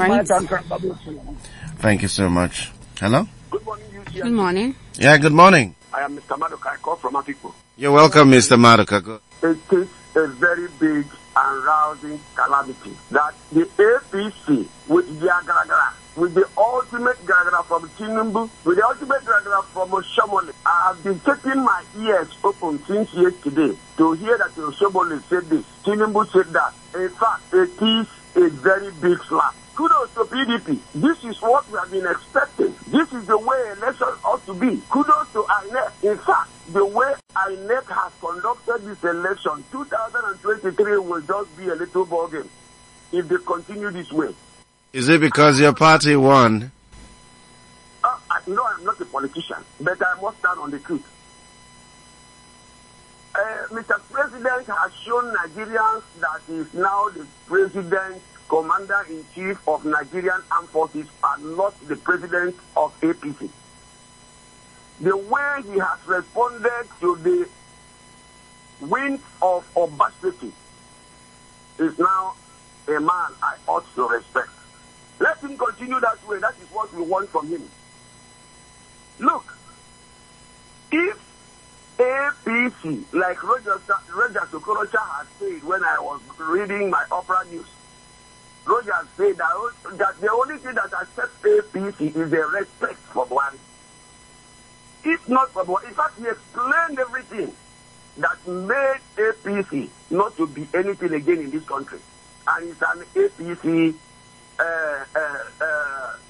you so much. Hello? Good morning, UGM. Good morning. Yeah, good morning. I am Mr. Maduka. I call from Apipo. You're welcome, Mr. Maduka. It is a very big and rousing calamity that the APC, with their gara-gara, with the ultimate gara-gara from Tinubu, with the ultimate gara-gara from Oshiomhole. I have been keeping my ears open since yesterday to hear that Oshiomhole said this, Tinubu said that. In fact, it is a very big slap. Kudos to PDP. This is what we have been expecting. This is the way election ought to be. Kudos to INEC. In fact, the way INEC has conducted this election, 2023 will just be a little ballgame if they continue this way. Is it because your party won? No, I'm not a politician, but I must stand on the truth. Mr. President has shown Nigerians that he is now the president, Commander-in-Chief of Nigerian Armed Forces, and not the President of APC. The way he has responded to the wind of Obaseki is now a man I ought to respect. Let him continue that way. That is what we want from him. Look, if APC, like Roger Sokorocha has said when I was reading my opera news, Roger said that the only thing that accepts APC is the respect for Buhari. If not for Buhari, in fact, he explained everything that made APC not to be anything again in this country. And it's an APC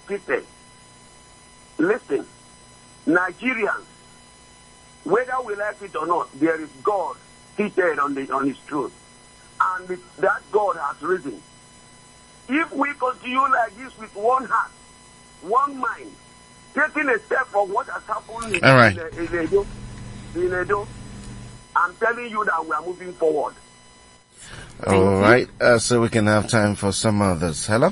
people. Listen, Nigerians, whether we like it or not, there is God seated on his throne. And that God has risen. If we continue like this with one heart, one mind, taking a step from what has happened in Edo, I'm telling you that we are moving forward. All right, so we can have time for some others. Hello?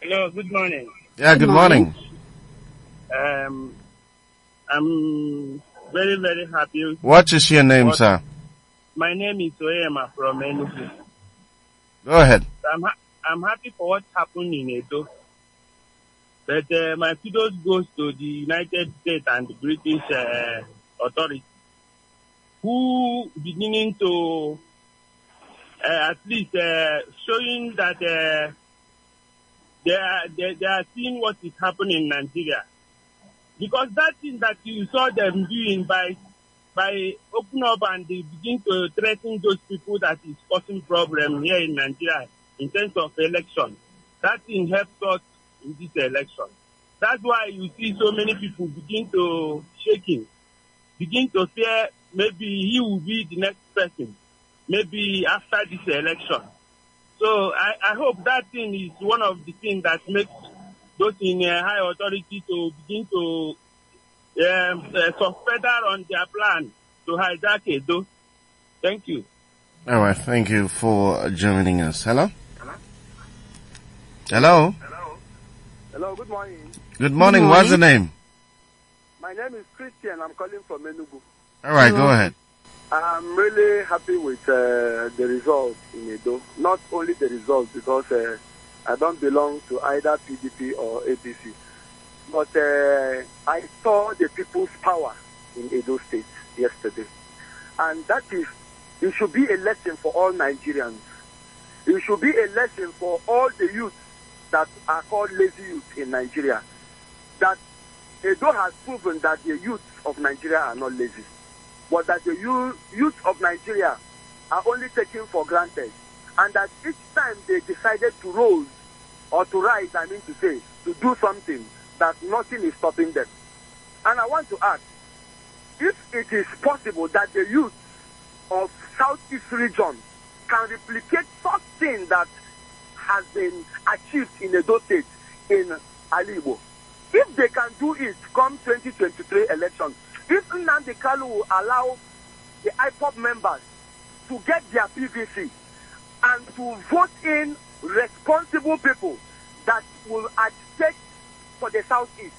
Hello, good morning. Yeah, good morning. I'm very, very happy. What is your name, sir? My name is Oyema from Enugu. Go ahead. I'm happy for what happened in Edo. But my kudos goes to the United States and the British authorities, who beginning to at least showing that they are seeing what is happening in Nigeria. Because that thing that you saw them doing by open up and they begin to threaten those people that is causing problem here in Nigeria in terms of election, that thing helps us in this election. That's why you see so many people begin to shaking, begin to fear maybe he will be the next person, maybe after this election. So I hope that thing is one of the things that makes those in high authority to begin to further on their plan to hijack Edo. Thank you. All right. Thank you for joining us. Hello? Hello? Hello? Hello. Good morning. Good morning. What's the name? My name is Christian. I'm calling from Enugu. All right. Hello. Go ahead. I'm really happy with the result in Edo. Not only the result, because I don't belong to either PDP or APC. But I saw the people's power in Edo State yesterday. And that is, it should be a lesson for all Nigerians. It should be a lesson for all the youth that are called lazy youth in Nigeria. That Edo has proven that the youth of Nigeria are not lazy. But that the youth of Nigeria are only taken for granted. And that each time they decided to rise, to do something, that nothing is stopping them. And I want to ask, if it is possible that the youth of Southeast region can replicate something that has been achieved in Edo State, in Ali Igbo, if they can do it come 2023 election, if Nnamdi Kanu will allow the IPOB members to get their PVC and to vote in responsible people that will advocate for the Southeast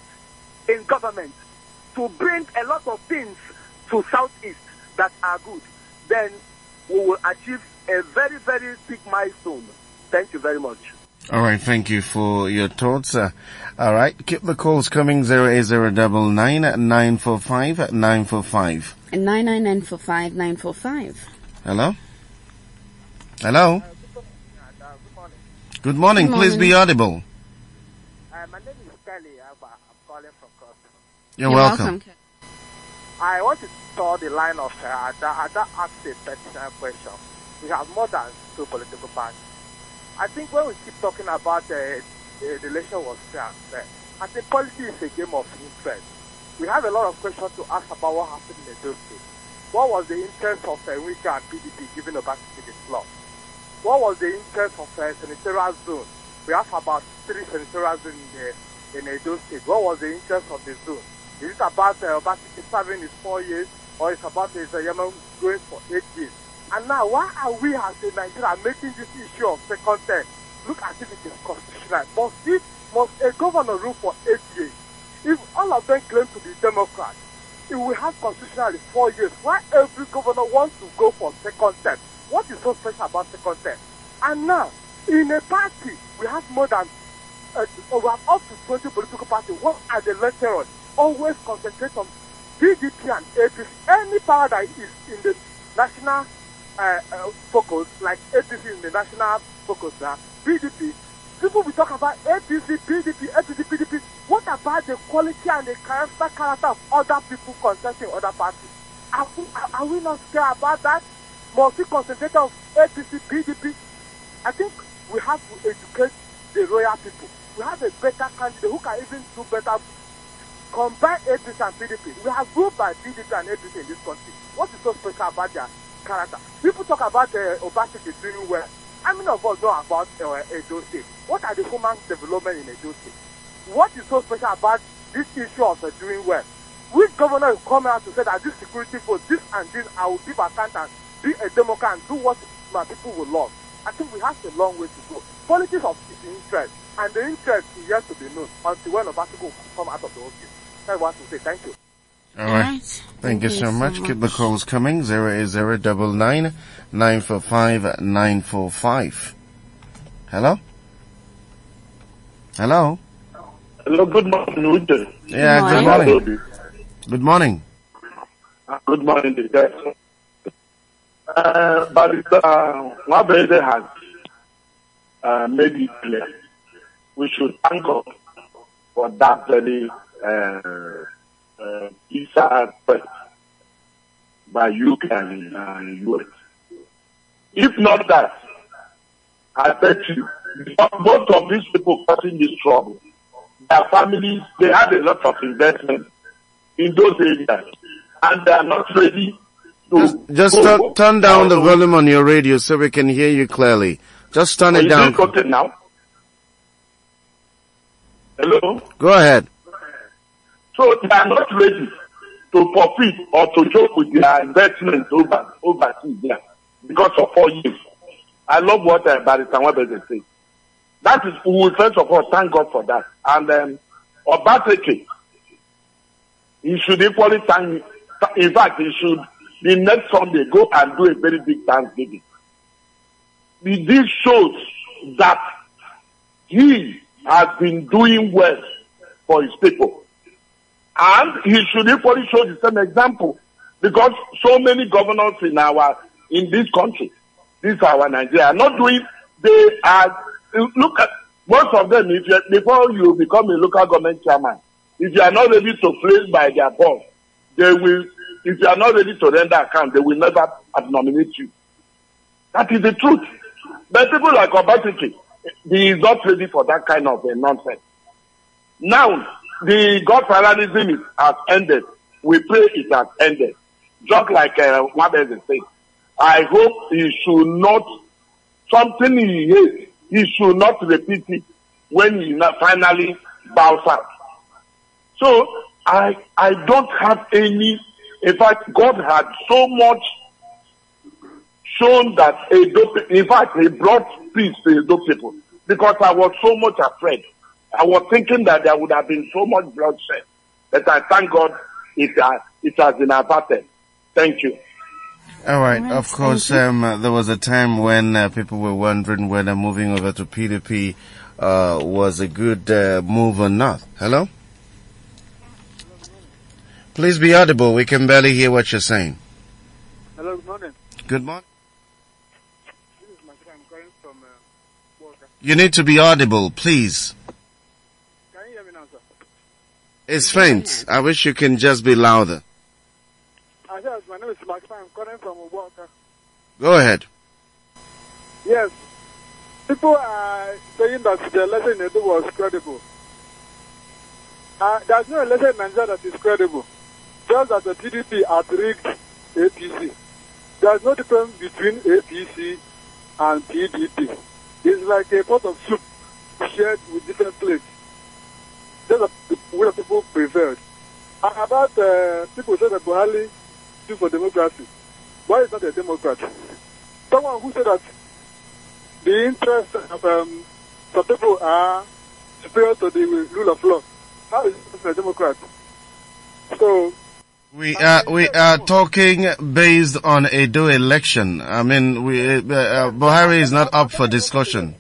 in government, to bring a lot of things to Southeast that are good, then we will achieve a very, very big milestone. Thank you very much. All right, thank you for your thoughts. All right, keep the calls coming, 08099 945 945 and 999 45 945. Hello. Hello. Good morning. Good morning. Please be audible. My name is Kelly. I'm calling from Cross. You're welcome. I want to draw the line of Ada asked a pertinent question. We have more than two political parties. I think when we keep talking about the relation was fair, I think policy is a game of interest. We have a lot of questions to ask about what happened in the district. What was the interest of Enrica and PDP giving Obaseki the slot? What was the interest of senatorial zone? We have about 3 senatorial zones in Edo State. What was the interest of the zone? Is it about Obaseki serving his 4 years, or is about Ize-Iyamu going for 8 years? And now, why are we as a Nigeria making this issue of second term look as if it is constitutional? Must a governor rule for 8 years? If all of them claim to be Democrats, if we have constitutional 4 years, why every governor wants to go for second term? What is so special about second term? And now, in a party, we have more than we have up to 20 political parties. What are the lecturers? Always concentrate on PDP and APC. Any power that is in the national focus, like APC in the national focus now, PDP. People will talk about APC, PDP, APC, PDP. What about the quality and the character of other people contesting other parties? Are we not scared about that? Must we concentrate on APC, PDP? I think we have to educate the royal people. We have a better candidate who can even do better. Combine APC and PDP. We have ruled by PDP and APC in this country. What is so special about their character? People talk about Obaseki doing well. How many of us know about Edo State? What are the human development in Edo State? What is so special about this issue of doing well? Which governor will come out to say that this security for this and this, I will give account and be a Democrat and do what my people will love? I think we have a long way to go. Politics of interest, and the interest is yet to be known until when Obaseki will come out of the office. That's what I want to say. Thank you. All right. Thank you so much. Keep the calls coming. 08099 945 945. Hello. Hello. Hello. Good morning. Good morning. Good morning. Barrister Wambazio has made it clear. We should thank God for that very visa request by UK and US. If not that, I bet you, both of these people causing this trouble, their families, they had a lot of investment in those areas, and they are not ready to... Just turn down the volume on your radio so we can hear you clearly. Just turn it down. It now? Hello? Go ahead. So they are not ready to profit or to joke with their investments overseas there because of 4 years. I love what Barrister Wambazio said. That is, we will first of all thank God for that. And Obaseki, he should equally thank. In fact, he should the next Sunday go and do a very big Thanksgiving. This shows that he has been doing well for his people, and he should equally show the same example, because so many governors in this country, this is our Nigeria, are not doing. They are. Look at most of them. If before you become a local government chairman, if you are not ready to place by their boss, they will. If you are not ready to render account, they will never nominate you. That is the truth. But people like Obaseki, he is not ready for that kind of nonsense. Now, the godfatherism has ended. We pray it has ended. Just like Wambazio said, I hope he should not, something he hates, he should not repeat it when he finally bows out. So, I don't have any, in fact, God had so much shown that Edo, in fact, he brought peace to Edo people, because I was so much afraid. I was thinking that there would have been so much bloodshed, but I thank God it has been averted. Thank you. All right. Of course, there was a time when people were wondering whether moving over to PDP was a good move or not. Hello? Please be audible. We can barely hear what you're saying. Hello, good morning. Good morning. This is my friend. I'm calling from Walker. You need to be audible, please. Can you hear me now, sir? It's faint. I wish you can just be louder. My name is Mark. I'm calling from Walker. Go ahead. Yes. People are saying that the election in Edo was credible. There's no election in Nigeria that is credible. Just that the PDP has rigged APC. There's no difference between APC and PDP. It's like a pot of soup shared with different plates. That's what people preferred. And about people say that Buhari do for democracy. Why is not a Democrat? Someone who said that the interests of some people are superior to the rule of law. How is it a Democrat? So we are talking based on a Edo election. I mean, Buhari is not up for discussion.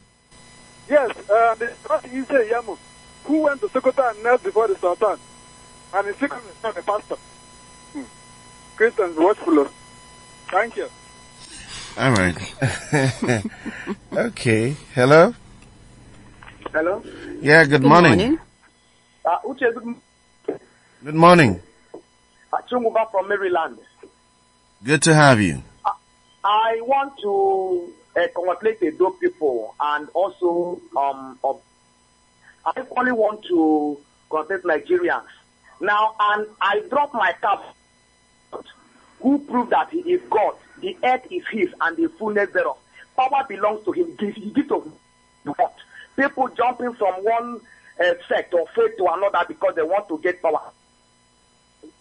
Yes, the Ize-Iyamu, who went to Sokoto and knelt before the Sultan, and the Sultan is not a pastor. Christians, watchful. Thank you. All right. Okay. Hello? Hello? Yeah, good morning. Morning. Uche, good morning. Chunguba from Maryland. Good to have you. I want to congratulate the Edo people, and also I only want to congratulate Nigerians. Now, and I drop my cap, who proved that he is God, the earth is his and the fullness thereof. Power belongs to him. He gives of God. People jumping from one sect or faith to another because they want to get power.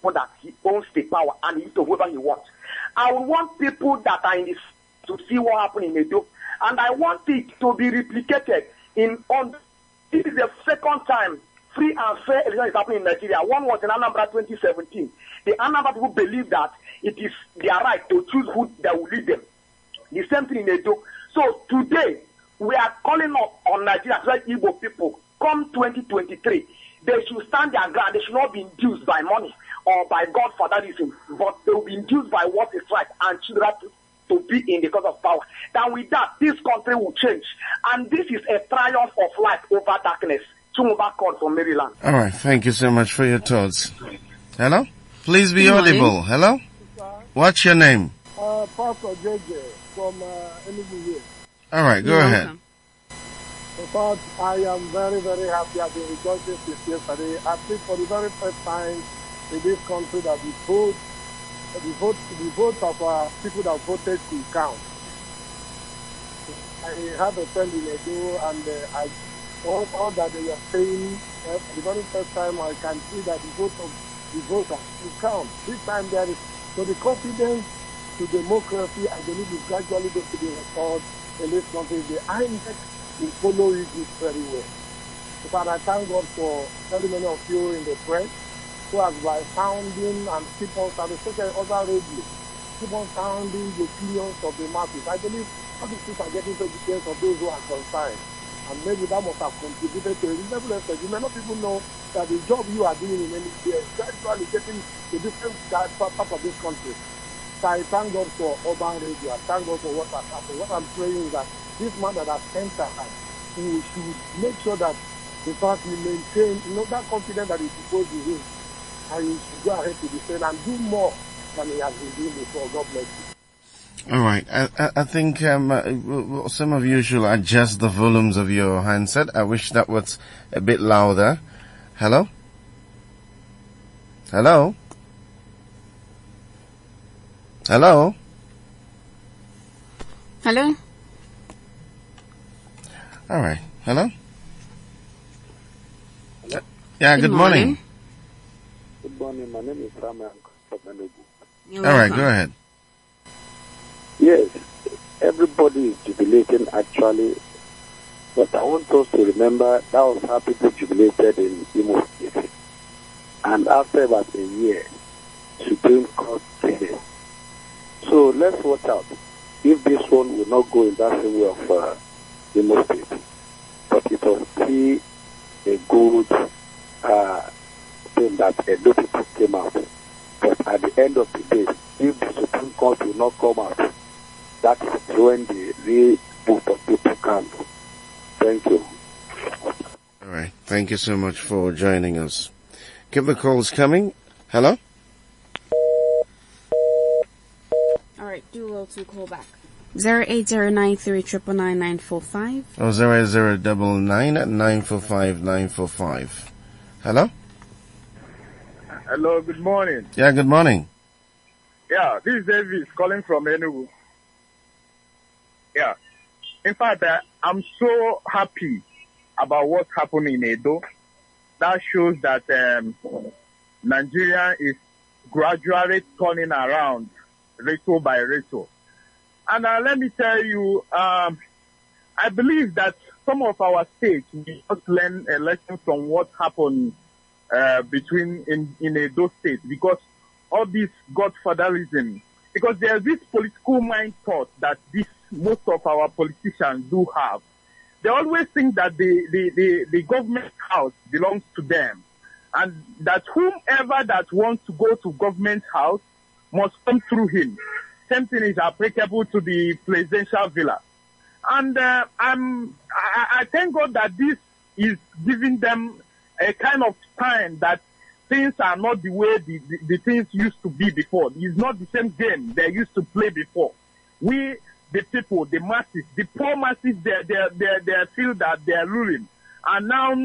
For that, he owns the power and he gives to whoever he wants. I want people that are in this to see what happened in Edo, and I want it to be replicated in Ondo. This is the second time free and fair election is happening in Nigeria. One was in Anambra 2017. The Anambra people believe that it is their right to choose who that will lead them. The same thing in Edo. So today, we are calling up on Nigeria, like Igbo people, come 2023, they should stand their ground. They should not be induced by money or by godfatherism, but they will be induced by what is right and children to be in the cause of power. Then with that, this country will change. And this is a triumph of light over darkness. Tumba called from Maryland. All right. Thank you so much for your thoughts. Hello? Please be audible. Hello? What's your name? Pastor JJ from Enugu here. All right. Go ahead. In fact, I am very, very happy. I've been rejoicing since yesterday. I think for the very first time in this country that the vote of people that voted will count. I had a friend in Edo, and I all that they were saying. For the very first time, I can see that the vote will count. This time there is so the confidence to democracy. I believe is gradually going to be restored in this country. The INEC will follow it very well. So I thank God for very many of you in the press who have by sounding and keep on sounding, especially other radio, keep on sounding the opinions of the masses. I believe all these people are getting to the details of those who are concerned. And maybe that must have contributed to a reasonable extent. You may not even know that the job you are doing in any year is gradually getting a different part of this country. So I thank God for Urban Radio. I thank God for what has happened. What I'm praying is that this man that has entered, he should make sure that the party maintains, you know, that confidence that is supposed to be in. And you should go ahead to the same and do more than he has been doing before. God bless you. All right. I think some of you should adjust the volumes of your handset. I wish that was a bit louder. Hello? Hello? Hello? Hello? All right. Hello? Hello? Yeah, good morning. Good morning. My name is Rama from Enugu. All right, go ahead. Yes, everybody is jubilating actually, but I want us to remember that I was happy to jubilated in Imo State. And after about a year, Supreme Court case. So let's watch out if this one will not go in that same way of Imo State. But it was still a good thing that a lot of people came out. But at the end of the day, if the Supreme Court will not come out, that is when the real book of people come. Thank you. All right. Thank you so much for joining us. Keep the calls coming. Hello? All right. Do well to call back. 08093 999 945 or 08099 945 945. Hello? Hello, good morning. Yeah, good morning. Yeah, this is Davis calling from Enugu. Yeah. In fact, I'm so happy about what happened in Edo. That shows that Nigeria is gradually turning around little by little. And let me tell you, I believe that some of our states we must learn a lesson from what happened in Edo State, because all this godfatherism, because there's this political mind thought that this most of our politicians do have. They always think that the government house belongs to them, and that whomever that wants to go to government house must come through him. Same thing is applicable to the presidential villa, and I thank God that this is giving them a kind of time that things are not the way the things used to be before. It's not the same game they used to play before. We, the people, the masses, the poor masses, they feel that they are ruling, are now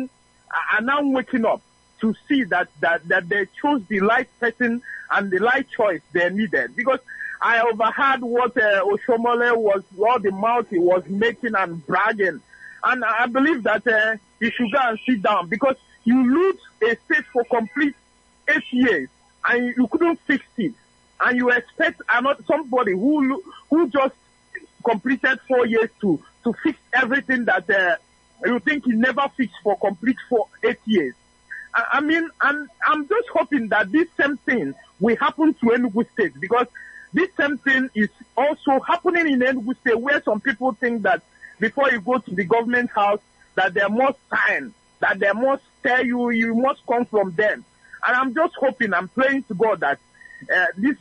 waking up to see that they chose the right person and the right choice they needed. Because I overheard what Oshiomhole was, all the mouth he was making and bragging, and I believe that he should go and sit down, because you lose a state for complete 8 years, and you couldn't fix it, and you expect somebody who just completed 4 years to fix everything that you think he never fixed for complete 8 years. I mean, and I'm just hoping that this same thing will happen to Enugu State, because this same thing is also happening in Enugu State, where some people think that before you go to the government house, that they must sign, that they must tell you, you must come from them. And I'm just hoping, I'm praying to God that this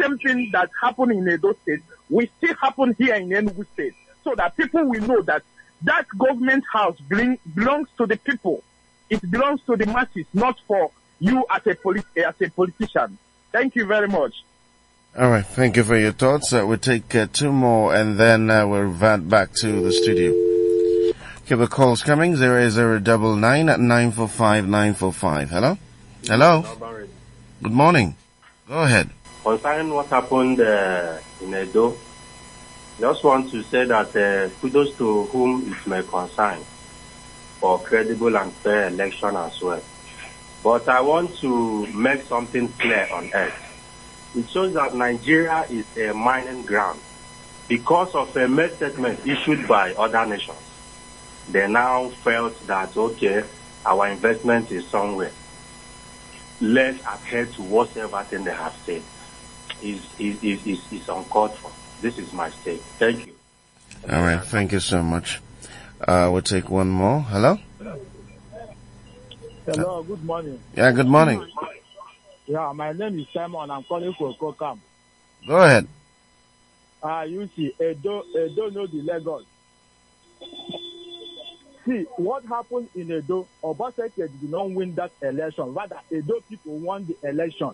same thing that happened in Edo State will still happen here in Enugu State, so that people will know that that government house belongs to the people. It belongs to the masses, not for you as a politician. Thank you very much. All right, thank you for your thoughts. We'll take two more, and then we'll revert back to the studio. Keep the calls coming, 08099 945 945. Hello? Hello? Good morning. Go ahead. Concerning what happened in Edo, just want to say that kudos to whom it may concern for credible and fair election as well. But I want to make something clear on earth. It shows that Nigeria is a mining ground because of a made statement issued by other nations. They now felt that, okay, our investment is somewhere. Let's adhere to whatever thing they have said. It's uncalled for. This is my state. Thank you. All right. Thank you so much. We'll take one more. Hello? Hello. Good morning. Yeah, good morning. Yeah, my name is Simon. I'm calling for Kokam. Go ahead. You see, Edo know the Lagos. See, what happened in Edo, Obaseki did not win that election. Rather, Edo people won the election.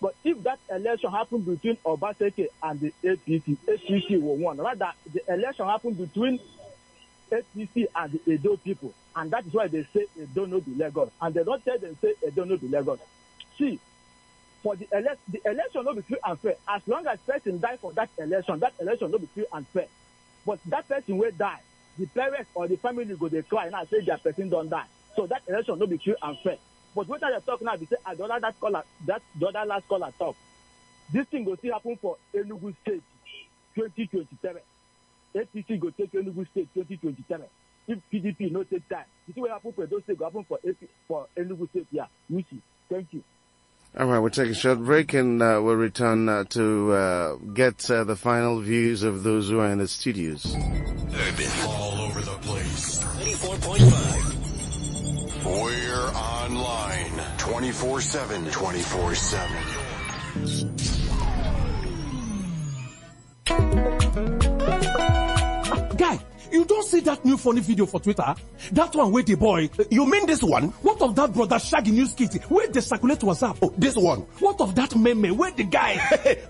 But if that election happened between Obaseki and the APC, APC will won. Rather, the election happened between APC and the Edo people. And that is why they say Edo know the Lagos. And they don't tell them say Edo know the Lagos. See, for the election will be free and fair. As long as person dies for that election will be free and fair. But that person will die. The parents or the family go they cry and I say their person don't die. So that election no be true and fair. But what they talk now, they say I don't like that caller, that the other last caller talk. This thing will still happen for Enugu State 2027. APC go take Enugu State 2027. If PDP no take time, you see what happen for those states go happen for Enugu State. Yeah, you see. Thank you. All right, we'll take a short break and we'll return to get the final views of those who are in the studios. Urban. All over the place. 94.5. We're online 24/7. 24/7. Guy, you don't see that new funny video for Twitter? That one with the boy. You mean this one? What of that brother Shaggy News Kitty? Where they circulate WhatsApp? Oh, this one. What of that meme? Where the guy?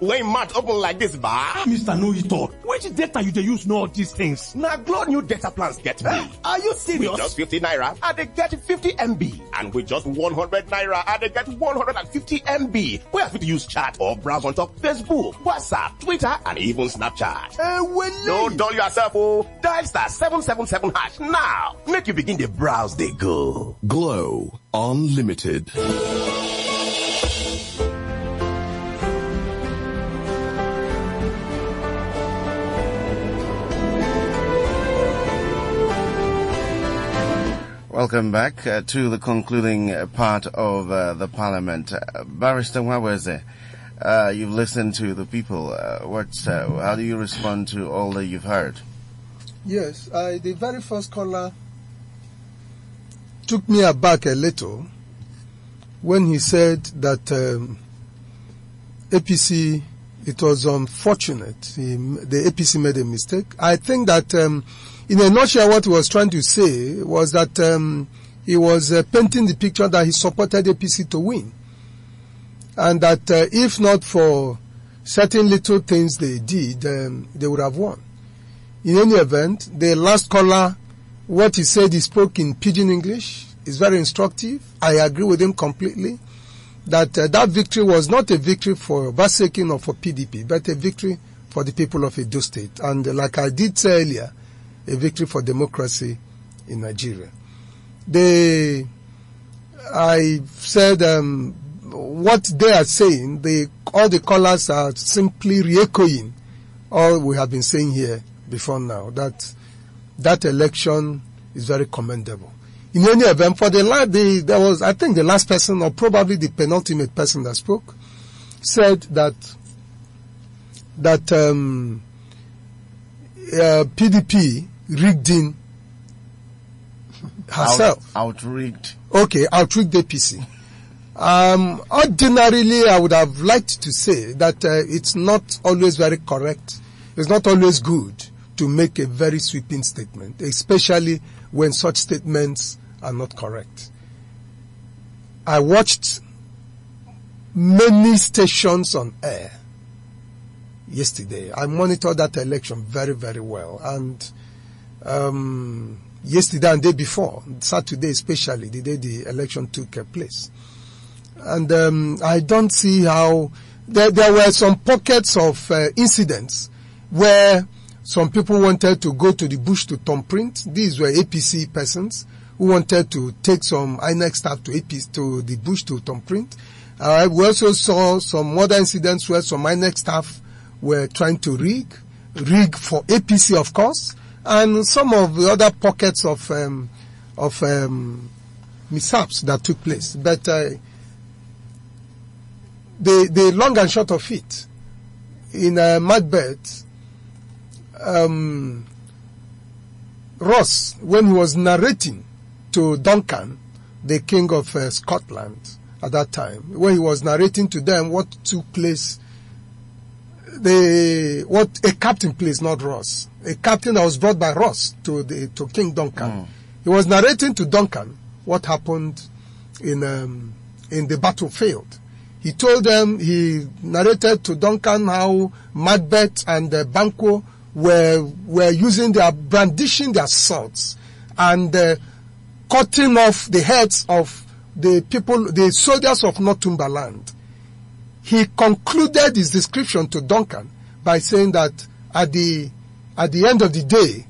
When mouth open like this, bah. Mr. Know It All. Which data you they use know all these things? Now, Glow new data plans get me. Are you serious? With just 50 Naira, and they get 50 MB. And with just 100 Naira, and they get 150 MB. Where have you to use chat or browse on top Facebook, WhatsApp, Twitter, and even Snapchat? Don't dull yourself, oh. Dial *777# now. Make you begin the browse they go. Glow Unlimited. Welcome back to the concluding part of the Parliament. Barrister Wambazio, you've listened to the people. How do you respond to all that you've heard? Yes, the very first caller took me aback a little when he said that APC, it was unfortunate. The APC made a mistake. I think that in a nutshell what he was trying to say was that he was painting the picture that he supported APC to win. And that if not for certain little things they did, they would have won. In any event, the last caller, what he said, he spoke in pidgin English. It's very instructive. I agree with him completely that that victory was not a victory for Obaseki or for PDP, but a victory for the people of Edo State. And like I did say earlier, a victory for democracy in Nigeria. I said what they are saying, all the callers are simply re-echoing all we have been saying here before now, that election is very commendable. In any event, for there was, I think, the last person or probably the penultimate person that spoke said that PDP rigged in herself. Outrigged. Okay, outrigged APC. Ordinarily, I would have liked to say that it's not always very correct It's not always good to make a very sweeping statement, especially when such statements are not correct. I watched many stations on air yesterday. I monitored that election very, very well. And yesterday and the day before, Saturday especially, the day the election took place. And I don't see how... There were some pockets of incidents where some people wanted to go to the bush to thumb print. These were APC persons who wanted to take some INEC staff to the bush to thumb print. We also saw some other incidents where some INEC staff were trying to rig for APC, of course, and some of the other pockets of mishaps that took place. But the long and short of it, in a Macbeth, Ross, when he was narrating to Duncan, the king of Scotland at that time, when he was narrating to them what took place, what a captain placed, not Ross, a captain that was brought by Ross to King Duncan. Mm. He was narrating to Duncan what happened in the battlefield. He told them, he narrated to Duncan how Macbeth and Banquo were using brandishing their swords and cutting off the heads of the people, the soldiers of Northumberland. He concluded his description to Duncan by saying that at the end of the day,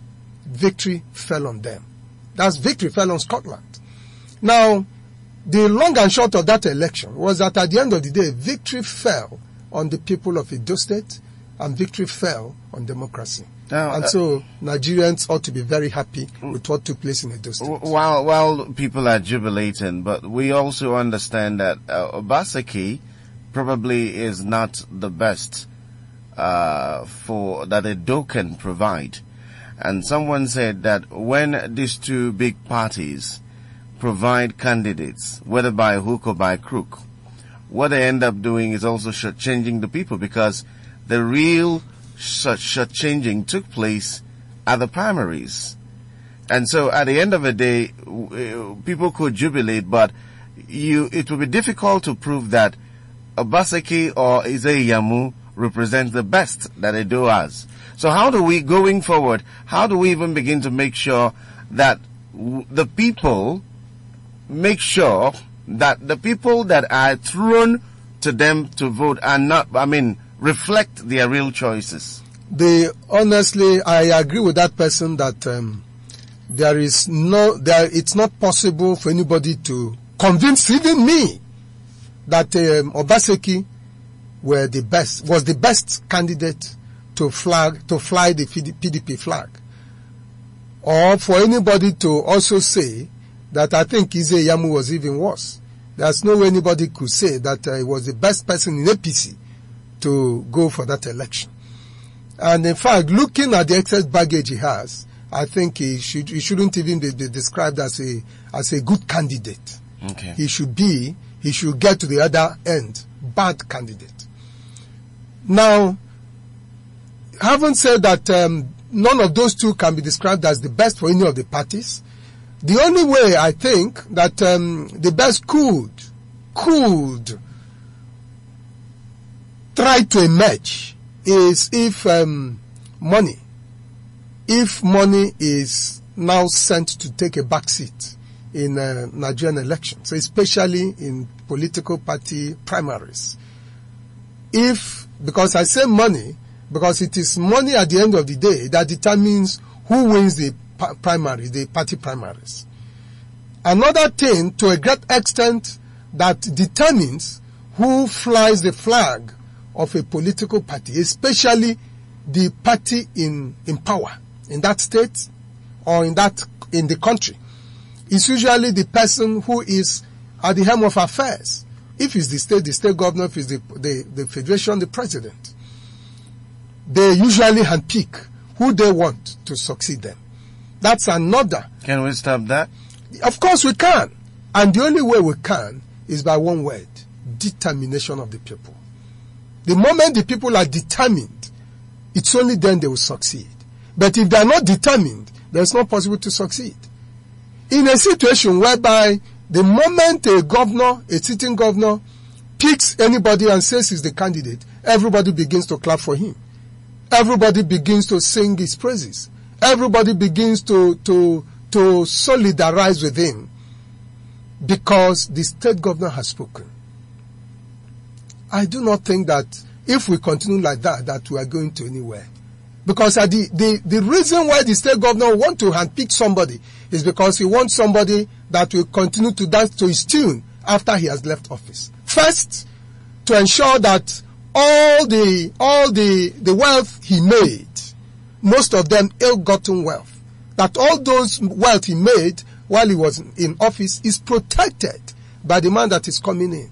victory fell on them. That's victory fell on Scotland. Now, the long and short of that election was that at the end of the day, victory fell on the people of Edo State and victory fell on democracy. Now, and so Nigerians ought to be very happy with what took place in Edo State. While people are jubilating, but we also understand that Obaseki probably is not the best that Edo can provide. And someone said that when these two big parties provide candidates, whether by hook or by crook, what they end up doing is also shortchanging the people, because the real shortchanging took place at the primaries. And so at the end of the day, people could jubilate, but it will be difficult to prove that Obaseki or Ize-Iyamu represent the best that Edo has. So how do we, going forward, how do we even begin to make sure that the people that are thrown to them to vote are not, reflect their real choices? Honestly, I agree with that person that it's not possible for anybody to convince even me that Obaseki was the best candidate to fly the PDP flag, or for anybody to also say that I think Ize-Iyamu was even worse. There's no way anybody could say that he was the best person in APC to go for that election. And in fact, looking at the excess baggage he has, I think he shouldn't even be described as a good candidate. Okay. He should get to the other end, bad candidate. Now, having said that, none of those two can be described as the best for any of the parties. The only way I think that the best could try to emerge is if money is now sent to take a back seat in Nigerian elections, especially in political party primaries. Because I say money, because it is money at the end of the day that determines who wins the party primaries. Another thing, to a great extent, that determines who flies the flag of a political party, especially the party in power in that state or in the country, is usually the person who is at the helm of affairs. If it's the state governor; if it's the federation, the president. They usually handpick who they want to succeed them. That's another. Can we stop that? Of course we can. And the only way we can is by one word: determination of the people. The moment the people are determined, it's only then they will succeed. But if they are not determined, then it's not possible to succeed. In a situation whereby the moment a governor, a sitting governor, picks anybody and says he's the candidate, everybody begins to clap for him. Everybody begins to sing his praises. Everybody begins to solidarize with him because the state governor has spoken. I do not think that if we continue like that, that we are going to anywhere. Because the reason why the state governor wants to handpick somebody is because he wants somebody that will continue to dance to his tune after he has left office. First, to ensure that all the wealth he made, most of them ill-gotten wealth, that all those wealth he made while he was in office is protected by the man that is coming in.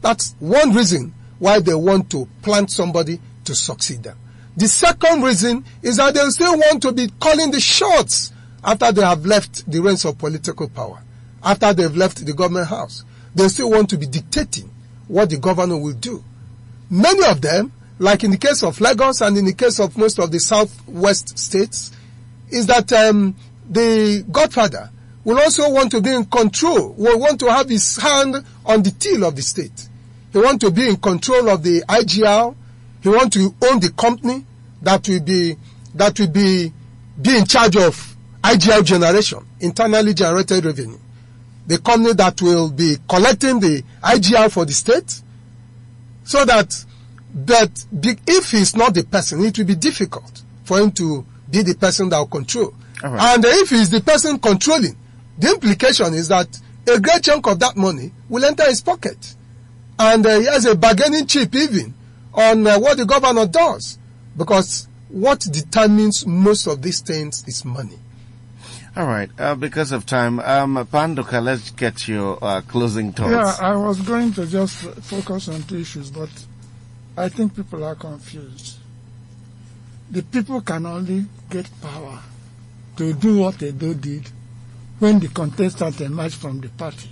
That's one reason why they want to plant somebody to succeed them. The second reason is that they still want to be calling the shots after they have left the reins of political power, after they've left the government house. They still want to be dictating what the governor will do. Many of them, like in the case of Lagos and in the case of most of the southwest states, is that the godfather will also want to be in control, will want to have his hand on the till of the state. He wants to be in control of the IGL. He wants to own the company that will be in charge of IGL generation, internally generated revenue. The company that will be collecting the IGL for the state, so that if he's not the person, it will be difficult for him to be the person that will control. Right. And if he's the person controlling, the implication is that a great chunk of that money will enter his pocket. And he has a bargaining chip even on what the governor does, because what determines most of these things is money. All right, because of time, Pandukea, let's get your closing thoughts. Yeah, I was going to just focus on two issues, but I think people are confused. The people can only get power to do what Edo did when the contestant emerged from the party.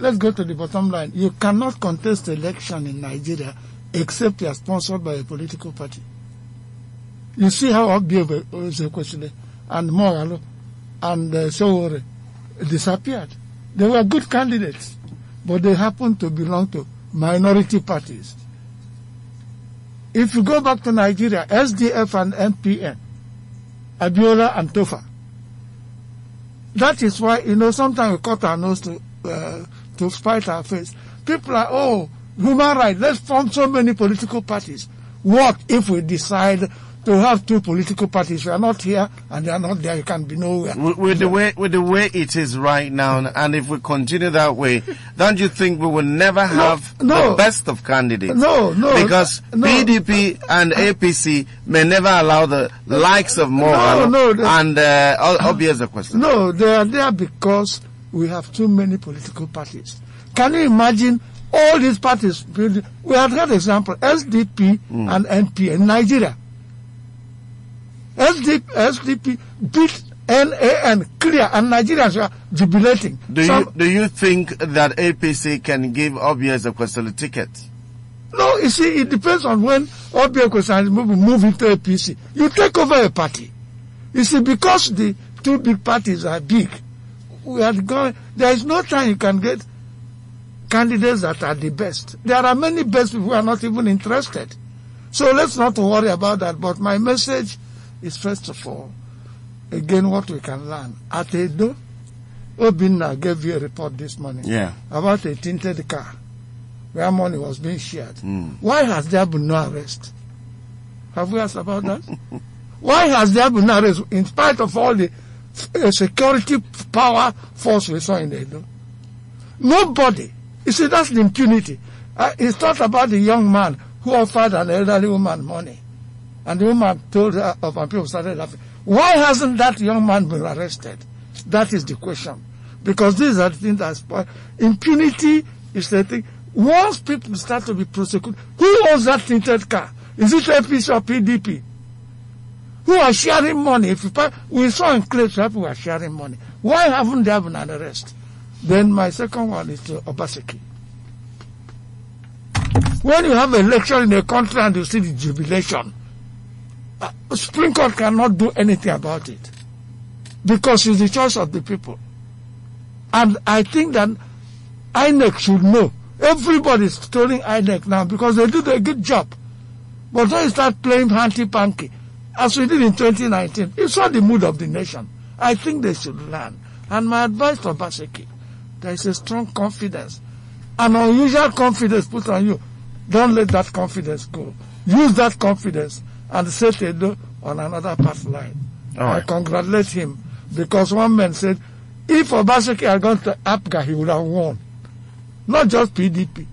Let's go to the bottom line. You cannot contest election in Nigeria except you are sponsored by a political party. You see how Obiora Ozekwesili and Moralo and Sowore disappeared. They were good candidates, but they happened to belong to minority parties. If you go back to Nigeria, SDF and MPN, Abiola and Tofa. That is why, you know, sometimes we cut our nose to spite our face. People are, oh, human rights, let's form so many political parties. What if we decide to have two political parties? We are not here and they are not there. You can be nowhere. With the way it is right now, and if we continue that way, don't you think we will never have the best of candidates? Because PDP and APC may never allow the likes of Moral and obvious the question. No, they are there because we have too many political parties. Can you imagine all these parties? We have had example SDP and NP in Nigeria. SDP beat NAN clear, and Nigerians are jubilating. Do you think that APC can give Obia Ezekwesili ticket? No, you see, it depends on when Obia Ezekwesili move into APC. You take over a party. You see, because the two big parties are big, we are going. There is no time you can get candidates that are the best. There are many best people who are not even interested. So let's not worry about that. But my message is, first of all, again, what we can learn. At Edo, Obinna gave you a report this morning about a tinted car where money was being shared. Why has there been no arrest? Have we asked about that? Why has there been no arrest in spite of all the security power force we saw in Edo? Nobody. You see, that's the impunity. It's thought about the young man who offered an elderly woman money, and the woman told her, and people started laughing. Why hasn't that young man been arrested? That is the question. Because these are the things that spoil. Impunity is the thing. Once people start to be prosecuted, who owns that tinted car? Is it APC or PDP? Who are sharing money? We saw in Clay Trap who are sharing money. Why haven't they been an arrest? Then my second one is to Obaseki. When you have election in a country and you see the jubilation, Supreme Court cannot do anything about it because it's the choice of the people. And I think that INEC should know. Everybody's stealing INEC now because they did a good job. But don't start playing hanky-panky as we did in 2019. It's not the mood of the nation. I think they should learn. And my advice to Obaseki, there is a strong confidence, an unusual confidence put on you. Don't let that confidence go. Use that confidence and set Edo on another path line. Right. I congratulate him because one man said, if Obaseki had gone to APGA, he would have won. Not just PDP.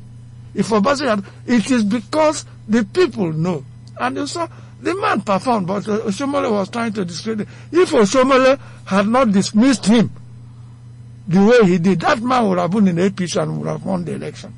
If Obaseki had, it is because the people know. And you saw the man performed, but Oshiomhole was trying to discredit him. If Oshiomhole had not dismissed him the way he did, that man would have been in APC and would have won the election.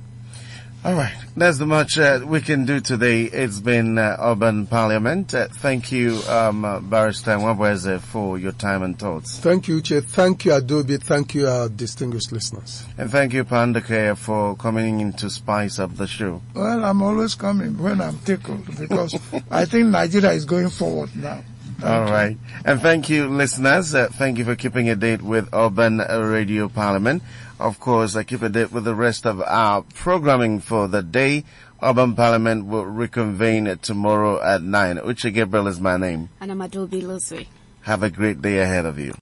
All right. That's the much we can do today. It's been Urban Parliament. Thank you, Barrister Wambazio, for your time and thoughts. Thank you, Uche. Thank you, Adobi. Thank you, our distinguished listeners. And thank you, Pandukea, for coming in to spice up the show. Well, I'm always coming when I'm tickled because I think Nigeria is going forward now. All right. And thank you, listeners. Thank you for keeping a date with Urban Radio Parliament. Of course, I keep a date with the rest of our programming for the day. Urban Parliament will reconvene tomorrow at 9. Uche Gabriel is my name. And I'm Adobi Loswe. Have a great day ahead of you.